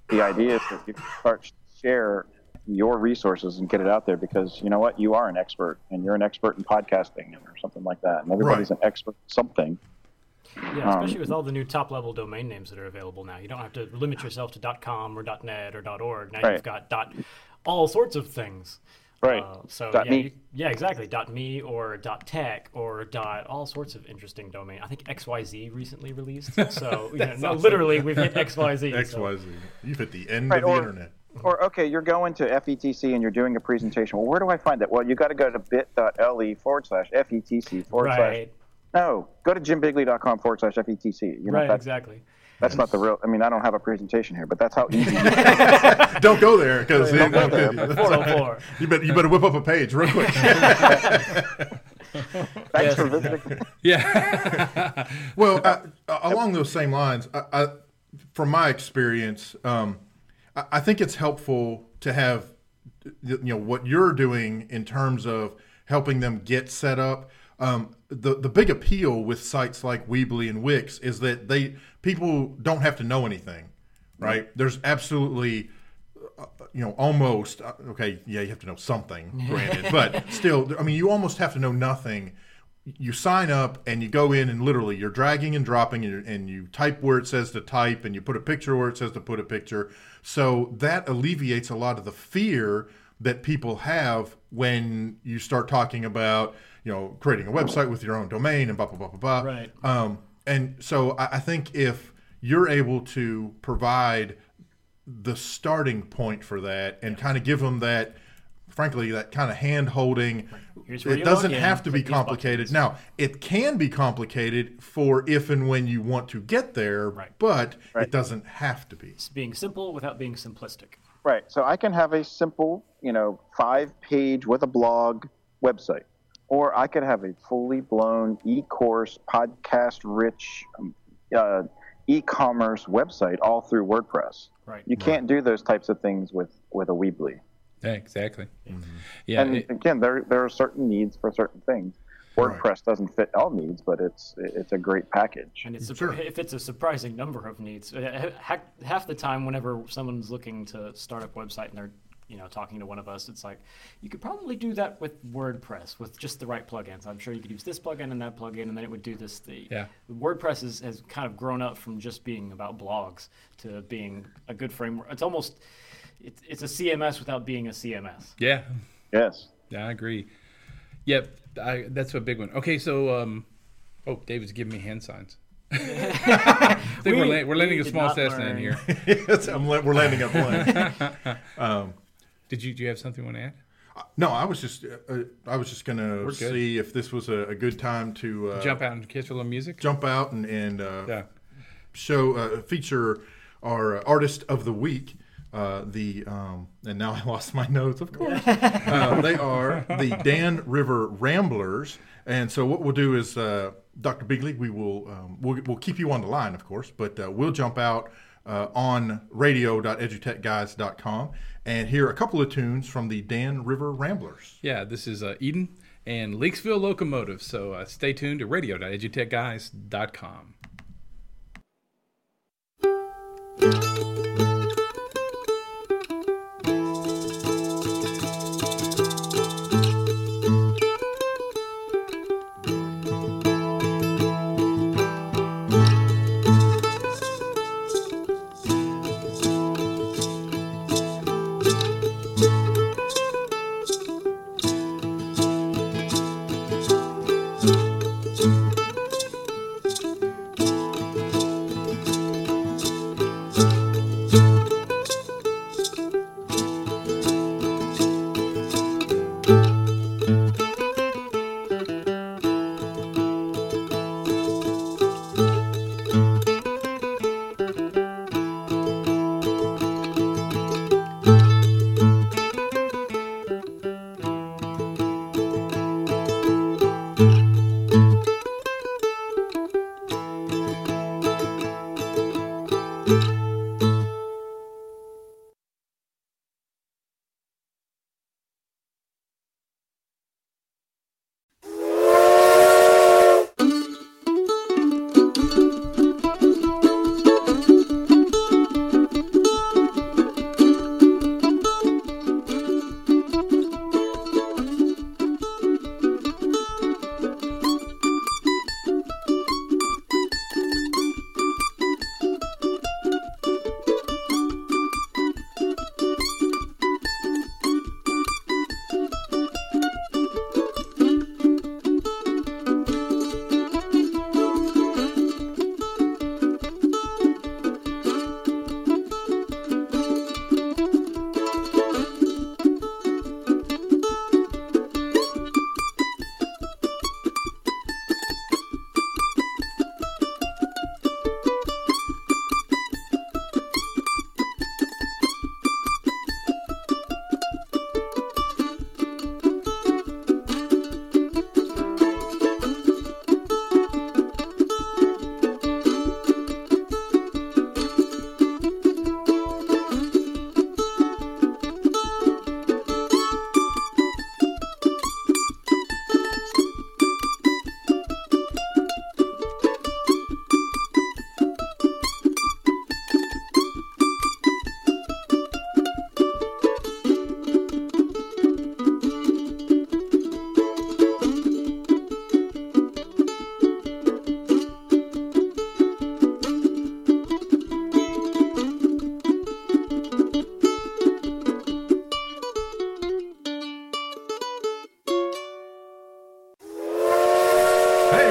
the idea is that you can start to share your resources and get it out there, because you know what? You are an expert, and you're an expert in podcasting or something like that, and everybody's an expert in something. Yeah, especially with all the new top-level domain names that are available now. You don't have to limit yourself to .com or .net or .org. Now you've got all sorts of things. Right. Exactly. .me or .tech or all sorts of interesting domain. I think XYZ recently released. So literally we've hit XYZ. XYZ. So. You've hit the end of the internet. Or okay, you're going to FETC and you're doing a presentation. Well, where do I find that? Well, you got to go to bit.ly/FETC/ No, go to jimbeeghley.com/FETC. Right. Exactly. That's not the real. I mean, I don't have a presentation here, but that's how easy. Don't go there because you better whip up a page real quick. Thanks for visiting. Yeah. Well, along those same lines, I from my experience, I think it's helpful to have what you're doing in terms of helping them get set up. The big appeal with sites like Weebly and Wix is that people don't have to know anything, right? Mm-hmm. There's absolutely, you have to know something, granted, but still, you almost have to know nothing. You sign up and you go in and literally you're dragging and dropping and you type where it says to type and you put a picture where it says to put a picture. So that alleviates a lot of the fear that people have when you start talking about, creating a website with your own domain and blah, blah, blah, blah, blah. Right. And so I think if you're able to provide the starting point for that and kind of give them that, frankly, that kind of hand-holding, it doesn't have to be complicated. Now, it can be complicated for if and when you want to get there, but it doesn't have to be. It's being simple without being simplistic. Right. So I can have a simple, 5-page with a blog website, or I could have a fully blown e-course, podcast-rich, e-commerce website all through WordPress. Right. You can't do those types of things with a Weebly. Yeah, exactly. Mm-hmm. Yeah. And again, there are certain needs for certain things. WordPress doesn't fit all needs, but it's a great package. And if it's a surprising number of needs. Half the time, whenever someone's looking to start up a website and they're talking to one of us, it's like, you could probably do that with WordPress with just the right plugins. I'm sure you could use this plugin and that plugin, and then it would do this thing. Yeah. WordPress has kind of grown up from just being about blogs to being a good framework. It's almost it's a CMS without being a CMS. Yeah. Yes. Yeah, I agree. Yep. That's a big one. Okay, so David's giving me hand signs. I think we're landing a small session in here. Yes, we're landing a plane. Do you have something you want to add? No, I was just gonna see if this was a good time to jump out and catch a little music. Jump out and feature our artist of the week. And now I lost my notes, of course. They are the Dan River Ramblers. And so what we'll do is, Dr. Beeghley, we will we'll keep you on the line, of course, but we'll jump out on radio.edutechguys.com and hear a couple of tunes from the Dan River Ramblers. Yeah, this is Eden and Leakesville Locomotive. So stay tuned to radio.edutechguys.com.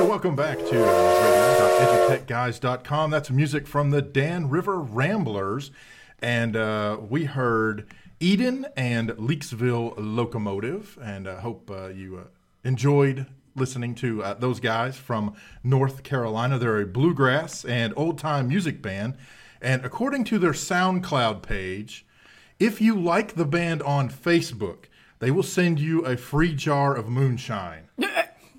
Welcome back to edutechguys.com. That's music from the Dan River Ramblers. And we heard Eden and Leakesville Locomotive. And I hope you enjoyed listening to those guys from North Carolina. They're a bluegrass and old-time music band. And according to their SoundCloud page, if you like the band on Facebook, they will send you a free jar of moonshine.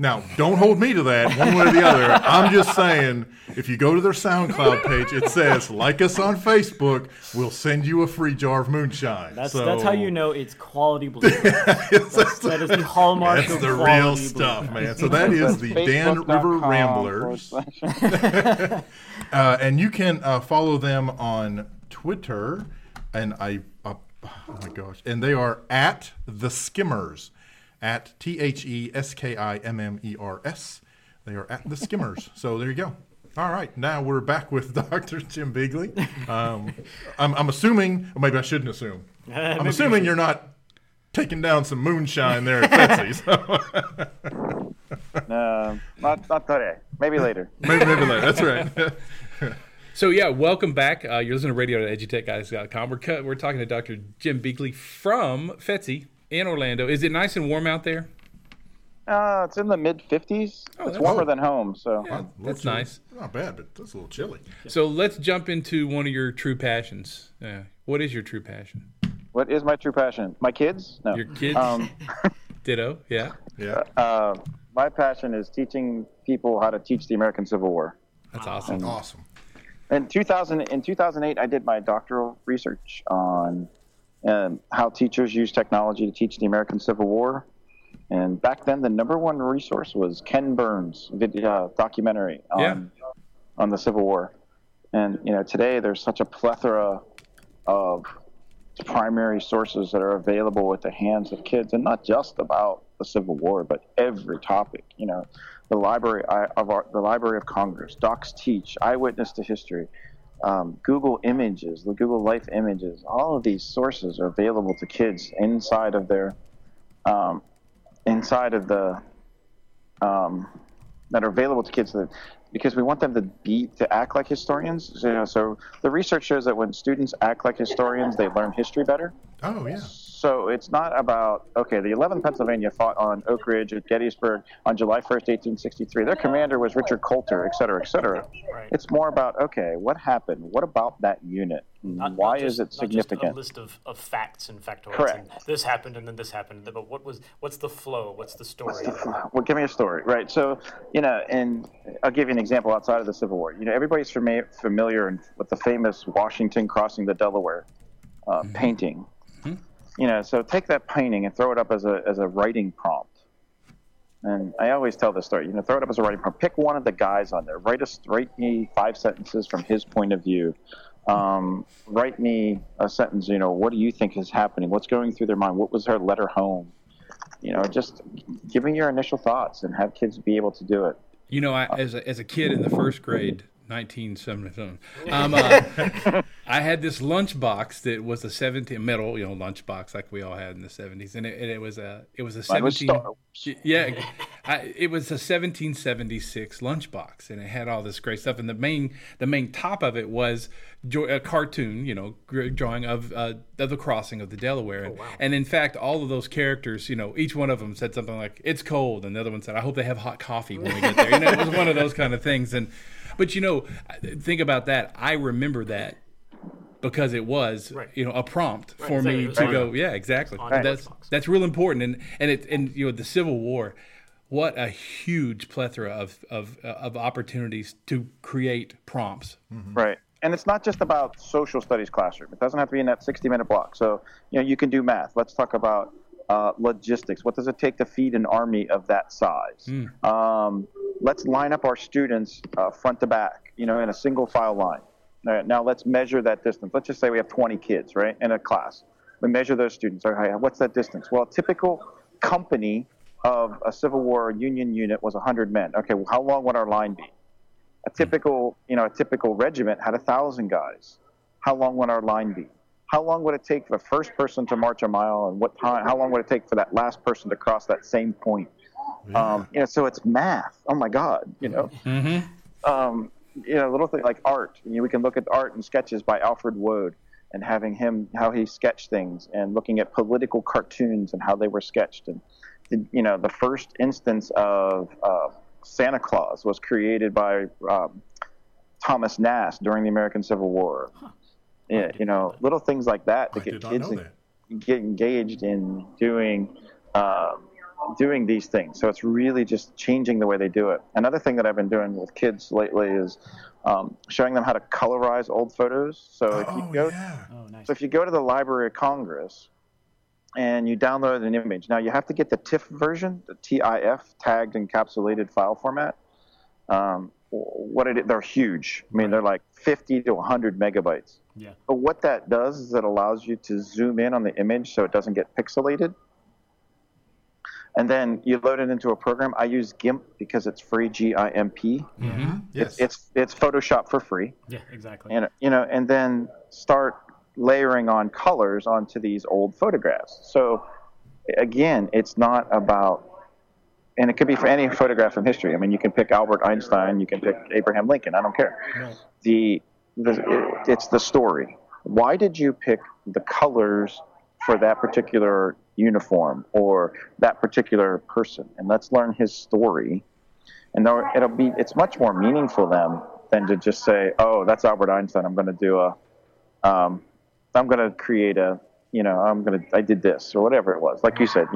Now, don't hold me to that one way or the other. I'm just saying, if you go to their SoundCloud page, it says, like us on Facebook, we'll send you a free jar of moonshine. That's how you know it's quality blue. That is the hallmark of the real stuff, man. So that is the Dan River Ramblers. And you can follow them on Twitter. And oh my gosh. And they are at The Skimmers. At TheSkimmers. They are at The Skimmers. So there you go. All right. Now we're back with Dr. Jim Beeghley. I'm assuming, or maybe I shouldn't assume. I'm assuming you're not taking down some moonshine there at Betsy's. So. No, not today. Maybe later. Maybe later. That's right. So, yeah, welcome back. You're listening to radio.edutechguys.com. We're talking to Dr. Jim Beeghley from FETSE. In Orlando. Is it nice and warm out there? It's in the mid-50s. Oh, it's warmer than home, so yeah, that's nice. Not bad, but that's a little chilly. So let's jump into one of your true passions. What is your true passion? What is my true passion? My kids? No. Your kids? Ditto, yeah. Yeah. My passion is teaching people how to teach the American Civil War. That's awesome. And, awesome. In 2008, I did my doctoral research on how teachers use technology to teach the American Civil War. And back then, the number one resource was Ken Burns' video documentary on the Civil War. And today there's such a plethora of primary sources that are available at the hands of kids, and not just about the Civil War, but every topic. The Library of Congress, Docs Teach, Eyewitness to History, Google Images, the Google Life Images. All of these sources are available to kids inside of their that are available to kids, because we want them to act like historians. So the research shows that when students act like historians, they learn history better. Oh, yeah. So it's not about, the 11th Pennsylvania fought on Oak Ridge at Gettysburg on July 1st, 1863. Their commander was Richard Coulter, et cetera, et cetera. Right. It's more about, what happened? What about that unit? Why is it significant? Not just a list of facts and factoids. Correct. And this happened and then this happened. But what's the flow? What's the story? Well, give me a story, right? So, and I'll give you an example outside of the Civil War. Everybody's familiar with the famous Washington crossing the Delaware painting. So take that painting and throw it up as a writing prompt. And I always tell this story, throw it up as a writing prompt. Pick one of the guys on there. Write me 5 sentences from his point of view. Write me a sentence, what do you think is happening? What's going through their mind? What was her letter home? Just give me your initial thoughts and have kids be able to do it. As a kid in the first grade, 1977. I had this lunchbox that was a 17 metal, lunchbox like we all had in the 70s, and it was a 17. It was a 1776 lunchbox, and it had all this great stuff. And the main top of it was a cartoon, drawing of the crossing of the Delaware. And, and in fact, all of those characters, each one of them said something like "It's cold," and the other one said, "I hope they have hot coffee when we get there." It was one of those kind of things, and. But, think about that. I remember that because it was, a prompt for me to go. Yeah, exactly. That's real important. And the Civil War, what a huge plethora of opportunities to create prompts. Mm-hmm. Right. And it's not just about social studies classroom. It doesn't have to be in that 60-minute block. So, you can do math. Let's talk about logistics. What does it take to feed an army of that size? Mm. Let's line up our students front to back, in a single file line. All right, now let's measure that distance. Let's just say we have 20 kids, right, in a class. We measure those students. All right, what's that distance? Well, a typical company of a Civil War Union unit was 100 men. Okay, well, how long would our line be? A typical regiment had 1,000 guys. How long would our line be? How long would it take for the first person to march a mile, and what time? How long would it take for that last person to cross that same point? Yeah. So it's math. Oh my God, Mm-hmm. Little thing like art. We can look at art and sketches by Alfred Woad, and having him how he sketched things, and looking at political cartoons and how they were sketched. And the first instance of Santa Claus was created by Thomas Nast during the American Civil War. Huh. Yeah, little things like that to get kids get engaged in doing these things. So it's really just changing the way they do it. Another thing that I've been doing with kids lately is showing them how to colorize old photos. So if you go to the Library of Congress and you download an image, now you have to get the TIFF version, the TIF, tagged encapsulated file format. They're huge. I mean, they're like 50 to 100 megabytes. Yeah. But what that does is it allows you to zoom in on the image so it doesn't get pixelated. And then you load it into a program. I use GIMP because it's free, GIMP. Mm-hmm. Yes. It's Photoshop for free. Yeah, exactly. And and then start layering on colors onto these old photographs. So again, it's not about, and it could be for any photograph from history. I mean, you can pick Albert Einstein, you can pick Abraham Lincoln. I don't care. Right. It's the story. Why did you pick the colors for that particular uniform or that particular person, and let's learn his story. And it's much more meaningful than to just say, oh, that's Albert Einstein. I'm going to do I did this or whatever it was. Like you said,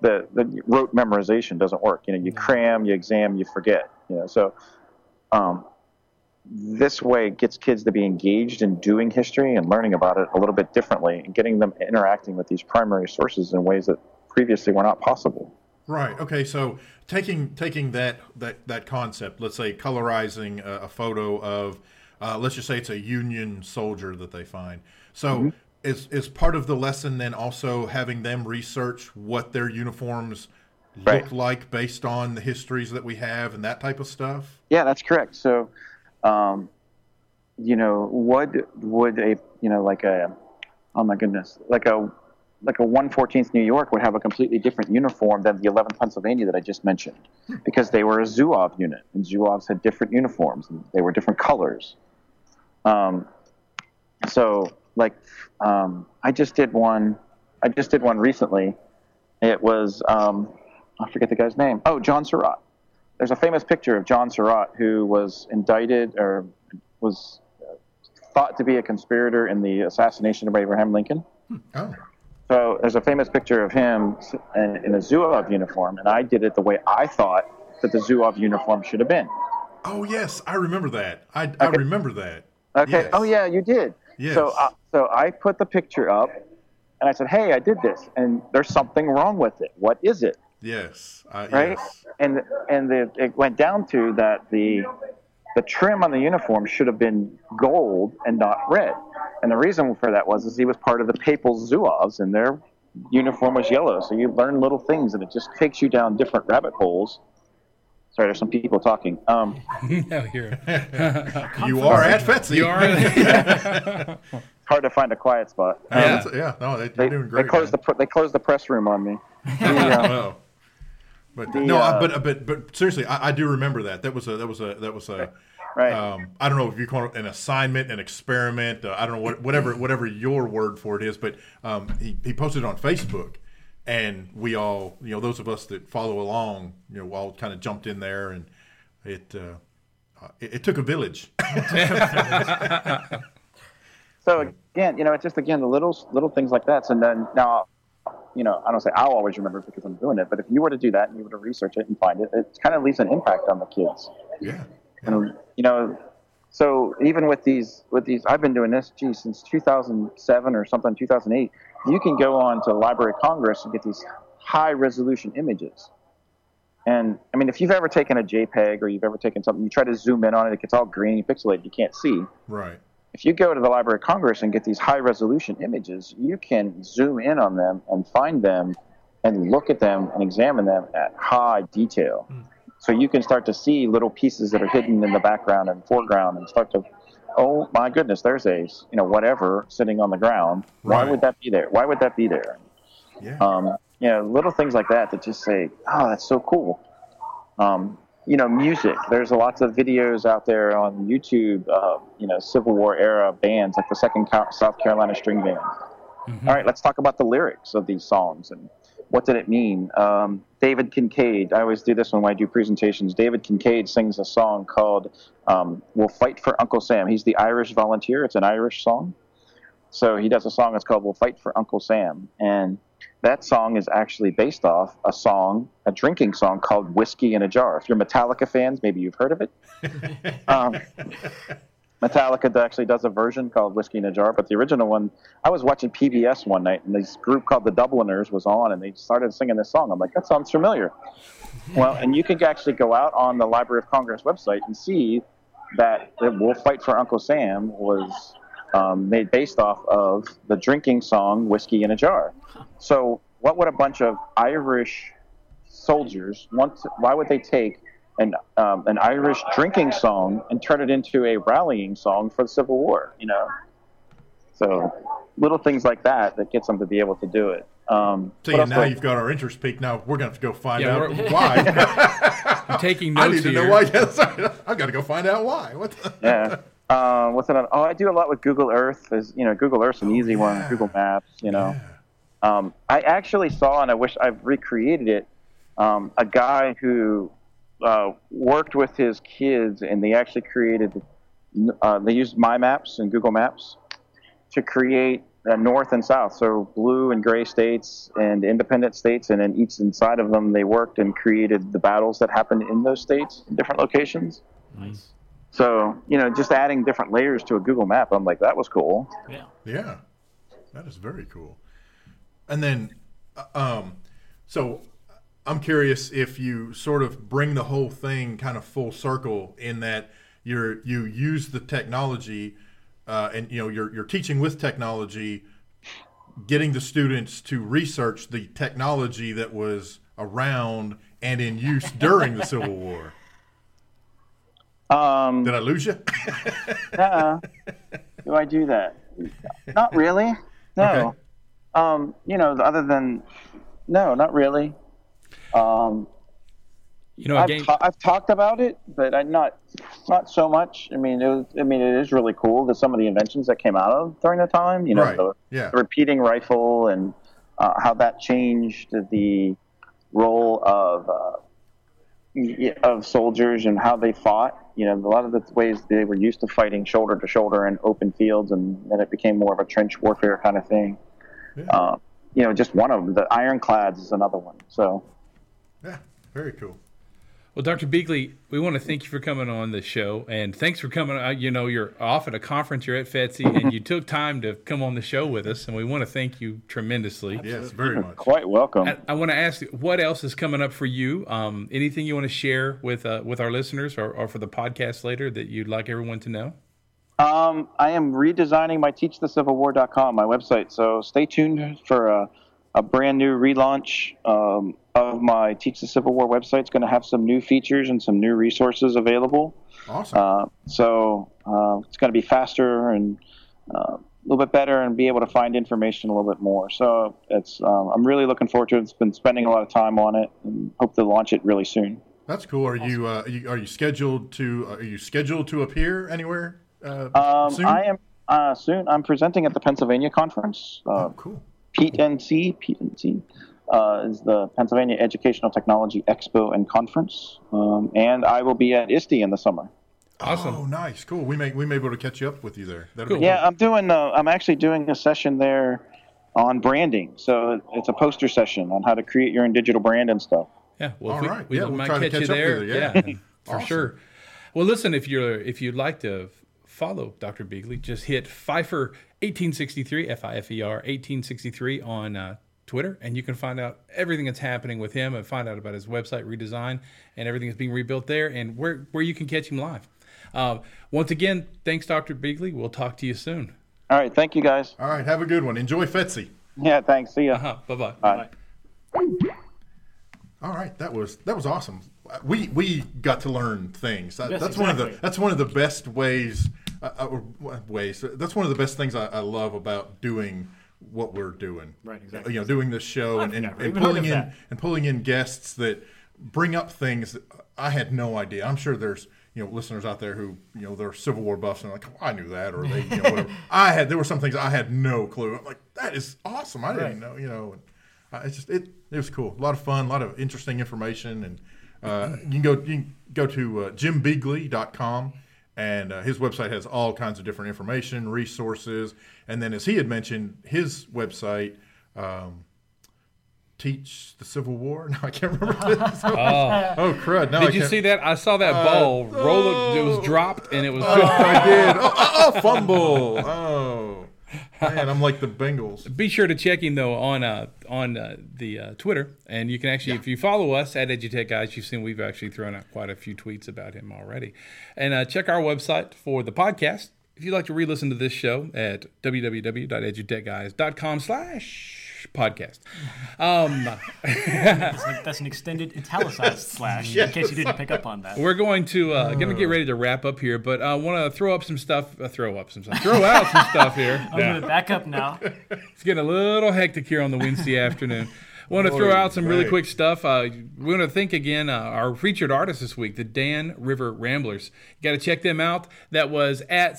the rote memorization doesn't work. You cram, you exam, you forget. So this way it gets kids to be engaged in doing history and learning about it a little bit differently and getting them interacting with these primary sources in ways that previously were not possible. Right. Okay. So taking that concept, let's say colorizing a photo of, let's just say it's a Union soldier that they find. So mm-hmm. Is part of the lesson then also having them research what their uniforms look right. like based on the histories that we have and that type of stuff? Yeah, that's correct. So, what would like a 1/14th New York would have a completely different uniform than the 11th Pennsylvania that I just mentioned, because they were a Zouave unit, and Zouaves had different uniforms, and they were different colors. I just did one recently. It was, I forget the guy's name. Oh, John Surratt. There's a famous picture of John Surratt, who was indicted or was thought to be a conspirator in the assassination of Abraham Lincoln. Oh. So there's a famous picture of him in a Zouave uniform, and I did it the way I thought that the Zouave uniform should have been. Oh, yes, I remember that. I remember that. Okay. Yes. Oh, yeah, you did. Yes. So I put the picture up, and I said, hey, I did this, and there's something wrong with it. What is it? Yes. Right? Yes. And it went down to that the trim on the uniform should have been gold and not red. And the reason for that was he was part of the Papal Zouaves, and their uniform was yellow. So you learn little things, and it just takes you down different rabbit holes. Sorry, there's some people talking. No, you're you are at Fetsy. You are. It's hard to find a quiet spot. They're doing great. They closed the press room on me. Wow. But seriously, I do remember that. That was a. Right. I don't know if you call it an assignment, an experiment. I don't know whatever your word for it is. But he posted it on Facebook, and we all, those of us that follow along, all kind of jumped in there, and it took a village. So again, it's just again the little things like that. And then now. I don't say I'll always remember it because I'm doing it, but if you were to do that and you were to research it and find it, it kind of leaves an impact on the kids. Yeah. And so even with these, I've been doing this, since 2007 or something, 2008. You can go on to the Library of Congress and get these high-resolution images. And I mean, if you've ever taken a JPEG or you've ever taken something, you try to zoom in on it, it gets all green, pixelated, you can't see. Right. If you go to the Library of Congress and get these high-resolution images, you can zoom in on them and find them and look at them and examine them at high detail. Mm. So you can start to see little pieces that are hidden in the background and foreground and start to, oh, my goodness, there's a, whatever sitting on the ground. Right. Why would that be there? Why would that be there? Yeah. Little things like that that just say, oh, that's so cool. Music. There's lots of videos out there on YouTube, Civil War era bands like the Second South Carolina String Band. Mm-hmm. All right, let's talk about the lyrics of these songs and what did it mean. David Kincaid, I always do this when I do presentations. David Kincaid sings a song called We'll Fight for Uncle Sam. He's the Irish volunteer. It's an Irish song. So he does a song that's called We'll Fight for Uncle Sam. And that song is actually based off a drinking song called Whiskey in a Jar. If you're Metallica fans, maybe you've heard of it. Metallica actually does a version called Whiskey in a Jar, but the original one, I was watching PBS one night, and this group called the Dubliners was on, and they started singing this song. I'm like, that sounds familiar. Well, and you can actually go out on the Library of Congress website and see that We'll Fight for Uncle Sam was... made based off of the drinking song Whiskey in a Jar. So what would a bunch of Irish soldiers why would they take an Irish drinking song and turn it into a rallying song for the Civil War? So little things like that gets them to be able to do it. You've got our interest peak. Now we're going to have to go find out why. I'm taking notes. I need to know why. I've got to go find out why. What's another? I do a lot with Google Earth. Google Earth's an easy one. Google Maps. I actually saw, and I wish I've recreated it, a guy who worked with his kids, and they actually created, they used My Maps and Google Maps to create north and south, so blue and gray states and independent states, and then each inside of them they worked and created the battles that happened in those states in different locations. Nice. So, you know, just adding different layers to a Google map, I'm like, that was cool. Yeah. Yeah. That is very cool. And then, so I'm curious if you sort of bring the whole thing kind of full circle in that you use the technology, and, you know, you're teaching with technology, getting the students to research the technology that was around and in use during the Civil War. Did I lose you? Do I do that? Not really. No. Okay. You know, other than, no, not really. You know, I've talked about it, but I'm not so much. I mean, it is really cool that some of the inventions that came out of during the time. You know, right. The repeating rifle and how that changed the role of soldiers and how they fought. You know, a lot of the ways they were used to fighting shoulder to shoulder in open fields, and then it became more of a trench warfare kind of thing. Yeah. You know, just one of them. The ironclads is another one. So, yeah, very cool. Well, Dr. Beeghley, we want to thank you for coming on the show, and thanks for coming. You know, you're off at a conference, you're at FETC, and you took time to come on the show with us, and we want to thank you tremendously. Absolutely. Yes, very much. Quite welcome. I want to ask you, what else is coming up for you? Anything you want to share with our listeners or for the podcast later that you'd like everyone to know? I am redesigning my teachthecivilwar.com, my website, so stay tuned for a brand new relaunch of my Teach the Civil War website. It's going to have some new features and some new resources available. Awesome. So it's going to be faster and a little bit better, and be able to find information a little bit more. So it's I'm really looking forward to it. It's been spending a lot of time on it, and hope to launch it really soon. That's cool. Are awesome. Are you scheduled to appear anywhere? Soon? I am soon. I'm presenting at the Pennsylvania conference. Cool. PNC is the Pennsylvania Educational Technology Expo and Conference, and I will be at ISTE in the summer. Awesome! Oh, nice, cool. We may be able to catch you up with you there. That'll cool. Yeah, I'm actually doing a session there on branding. So it's a poster session on how to create your own digital brand and stuff. Yeah. Well, all right. We might catch you there. Yeah. For awesome. Sure. Well, listen, if you'd like to follow Dr. Beeghley, just hit Pfeiffer 1863, F-I-F-E-R 1863 on Twitter, and you can find out everything that's happening with him and find out about his website redesign and everything that's being rebuilt there, and where you can catch him live. Once again, thanks, Dr. Beeghley. We'll talk to you soon. All right. Thank you, guys. All right. Have a good one. Enjoy FETC. Yeah, thanks. See ya. Uh-huh. Bye-bye. Bye. All right. That was awesome. We got to learn things. That's one of the best ways. That's one of the best things I love about doing what we're doing. Right, exactly. You know, doing this show and pulling in guests that bring up things that I had no idea. I'm sure there's, you know, listeners out there who, you know, they're Civil War buffs and like, oh, I knew that, or they, you know, whatever. There were some things I had no clue. I'm like, that is awesome. I didn't know, you know. It was cool. A lot of fun, a lot of interesting information, and you can go to jimbeeghley.com. And his website has all kinds of different information, resources. And then, as he had mentioned, his website, Teach the Civil War. No, I can't remember. Oh, crud. Did you see that? I saw that ball roll up. It was dropped, and it was. Oh, I did. Oh, fumble. Oh, man, I'm like the Bengals. Be sure to check him, though, on the Twitter. And you can actually, if you follow us at EduTech Guys, you've seen we've actually thrown out quite a few tweets about him already. And check our website for the podcast. If you'd like to re-listen to this show at www.edutechguys.com/podcast. That's an extended italicized slash, in case you didn't pick up on that. We're going to gonna get ready to wrap up here, but I want to throw out some stuff here. I'm going to back up now. It's getting a little hectic here on the Wednesday afternoon. Want to throw out some really quick stuff. We want to thank again our featured artist this week, the Dan River Ramblers. You got to check them out. That was at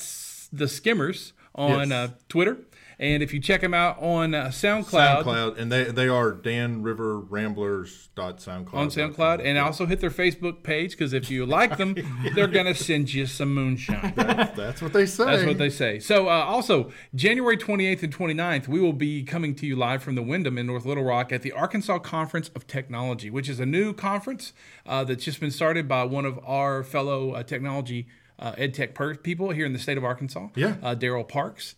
The Skimmers on Twitter. And if you check them out on SoundCloud. SoundCloud, and they are Dan River Ramblers .soundcloud. On SoundCloud, and also hit their Facebook page, because if you like them, they're going to send you some moonshine. That's what they say. That's what they say. So also, January 28th and 29th, we will be coming to you live from the Wyndham in North Little Rock at the Arkansas Conference of Technology, which is a new conference that's just been started by one of our fellow technology ed tech people here in the state of Arkansas. Yeah. Daryl Parks.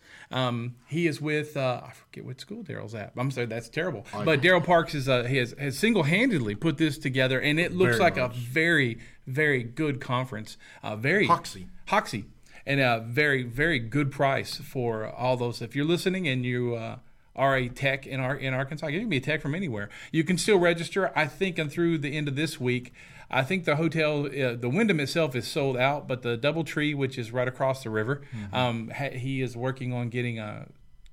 He is with, I forget what school Daryl's at. I'm sorry, that's terrible. But Daryl Parks is has single-handedly put this together, and it looks very like much. A very, very good conference. Very Hoxie. And a very, very good price for all those. If you're listening and you are a tech in Arkansas, you can be a tech from anywhere. You can still register, I think, and through the end of this week. I think the hotel, the Wyndham itself is sold out, but the DoubleTree, which is right across the river, he is working on getting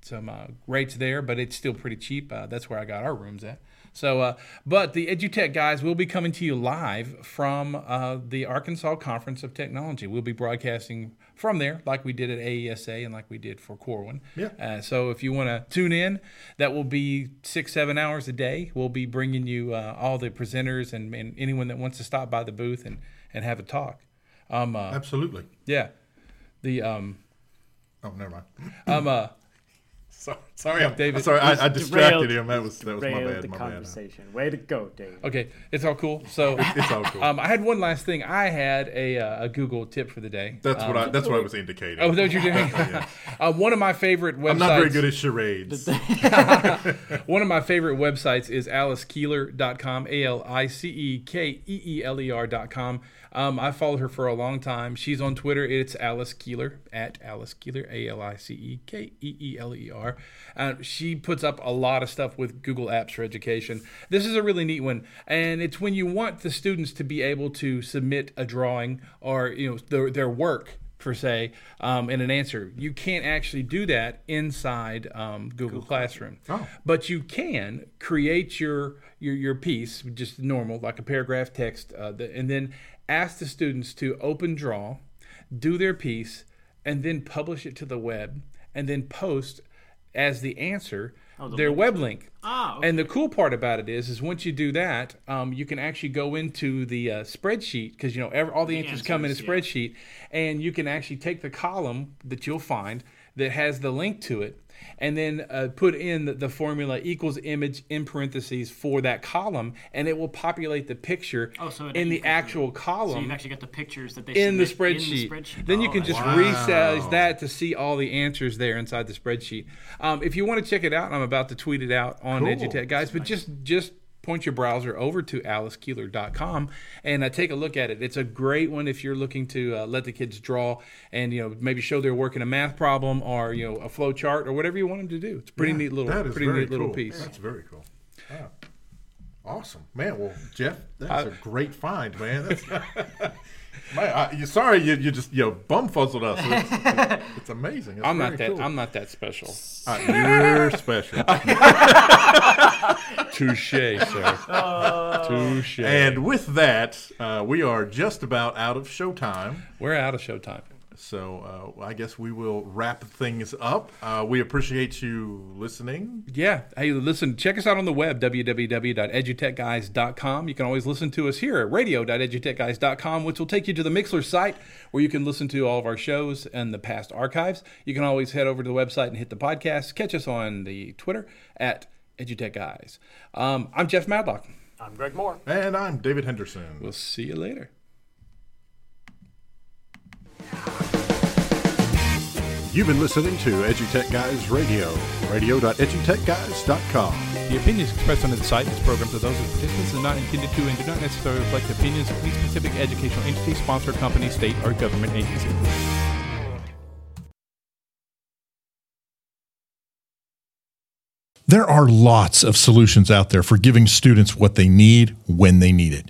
some rates there, but it's still pretty cheap. That's where I got our rooms at. So, but the EduTech guys will be coming to you live from the Arkansas Conference of Technology. We'll be broadcasting from there like we did at AESA and like we did for Corwin. Yeah. So if you want to tune in, that will be 6-7 hours a day. We'll be bringing you all the presenters and anyone that wants to stop by the booth and have a talk. Absolutely. Yeah. The oh, never mind. Sorry, David. Sorry, I distracted him. That was my bad. My conversation. Bad. Way to go, David. Okay, it's all cool. So it's all cool. I had one last thing. I had a Google tip for the day. That's what I was indicating. Oh, that you're doing. Yeah. One of my favorite websites. I'm not very good at charades. One of my favorite websites is alicekeeler.com. alicekeeler.com. I followed her for a long time. She's on Twitter. It's Alice Keeler, at Alice Keeler, AliceKeeler. She puts up a lot of stuff with Google Apps for Education. This is a really neat one, and it's when you want the students to be able to submit a drawing or their work, per se, and an answer. You can't actually do that inside Google Classroom. Oh. But you can create your piece, just normal, like a paragraph text, and then ask the students to open draw, do their piece, and then publish it to the web, and then post as the answer their web link. Ah, okay. And the cool part about it is once you do that, you can actually go into the spreadsheet, because all the answers come in a spreadsheet, and you can actually take the column that you'll find that has the link to it, and then put in the formula equals image in parentheses for that column, and it will populate the picture in the actual column. So you've actually got the pictures that they in the spreadsheet. Then you can just resize that to see all the answers there inside the spreadsheet. If you want to check it out, I'm about to tweet it out on EduTech, guys. That's just point your browser over to alicekeeler.com and take a look at it. It's a great one if you're looking to let the kids draw and maybe show their work in a math problem or a flow chart or whatever you want them to do. It's a pretty neat little piece. Yeah, that's very cool. Wow. Awesome, man. Well, Jeff, that's a great find, man. That's you just bumfuzzled us. It's amazing. It's cool. I'm not that special. You're special. Touché, sir. Touché. And with that, we are just about out of showtime. We're out of showtime. So I guess we will wrap things up. We appreciate you listening. Yeah. Hey, listen, check us out on the web, www.edutechguys.com. You can always listen to us here at radio.edutechguys.com, which will take you to the Mixlr site where you can listen to all of our shows and the past archives. You can always head over to the website and hit the podcast. Catch us on the Twitter at edutechguys. I'm Jeff Madlock. I'm Greg Moore. And I'm David Henderson. We'll see you later. You've been listening to EduTech Guys Radio, radio.edutechguys.com. The opinions expressed on the site and this program are those of the participants and not intended to and do not necessarily reflect the opinions of any specific educational entity, sponsor, company, state, or government agency. There are lots of solutions out there for giving students what they need when they need it.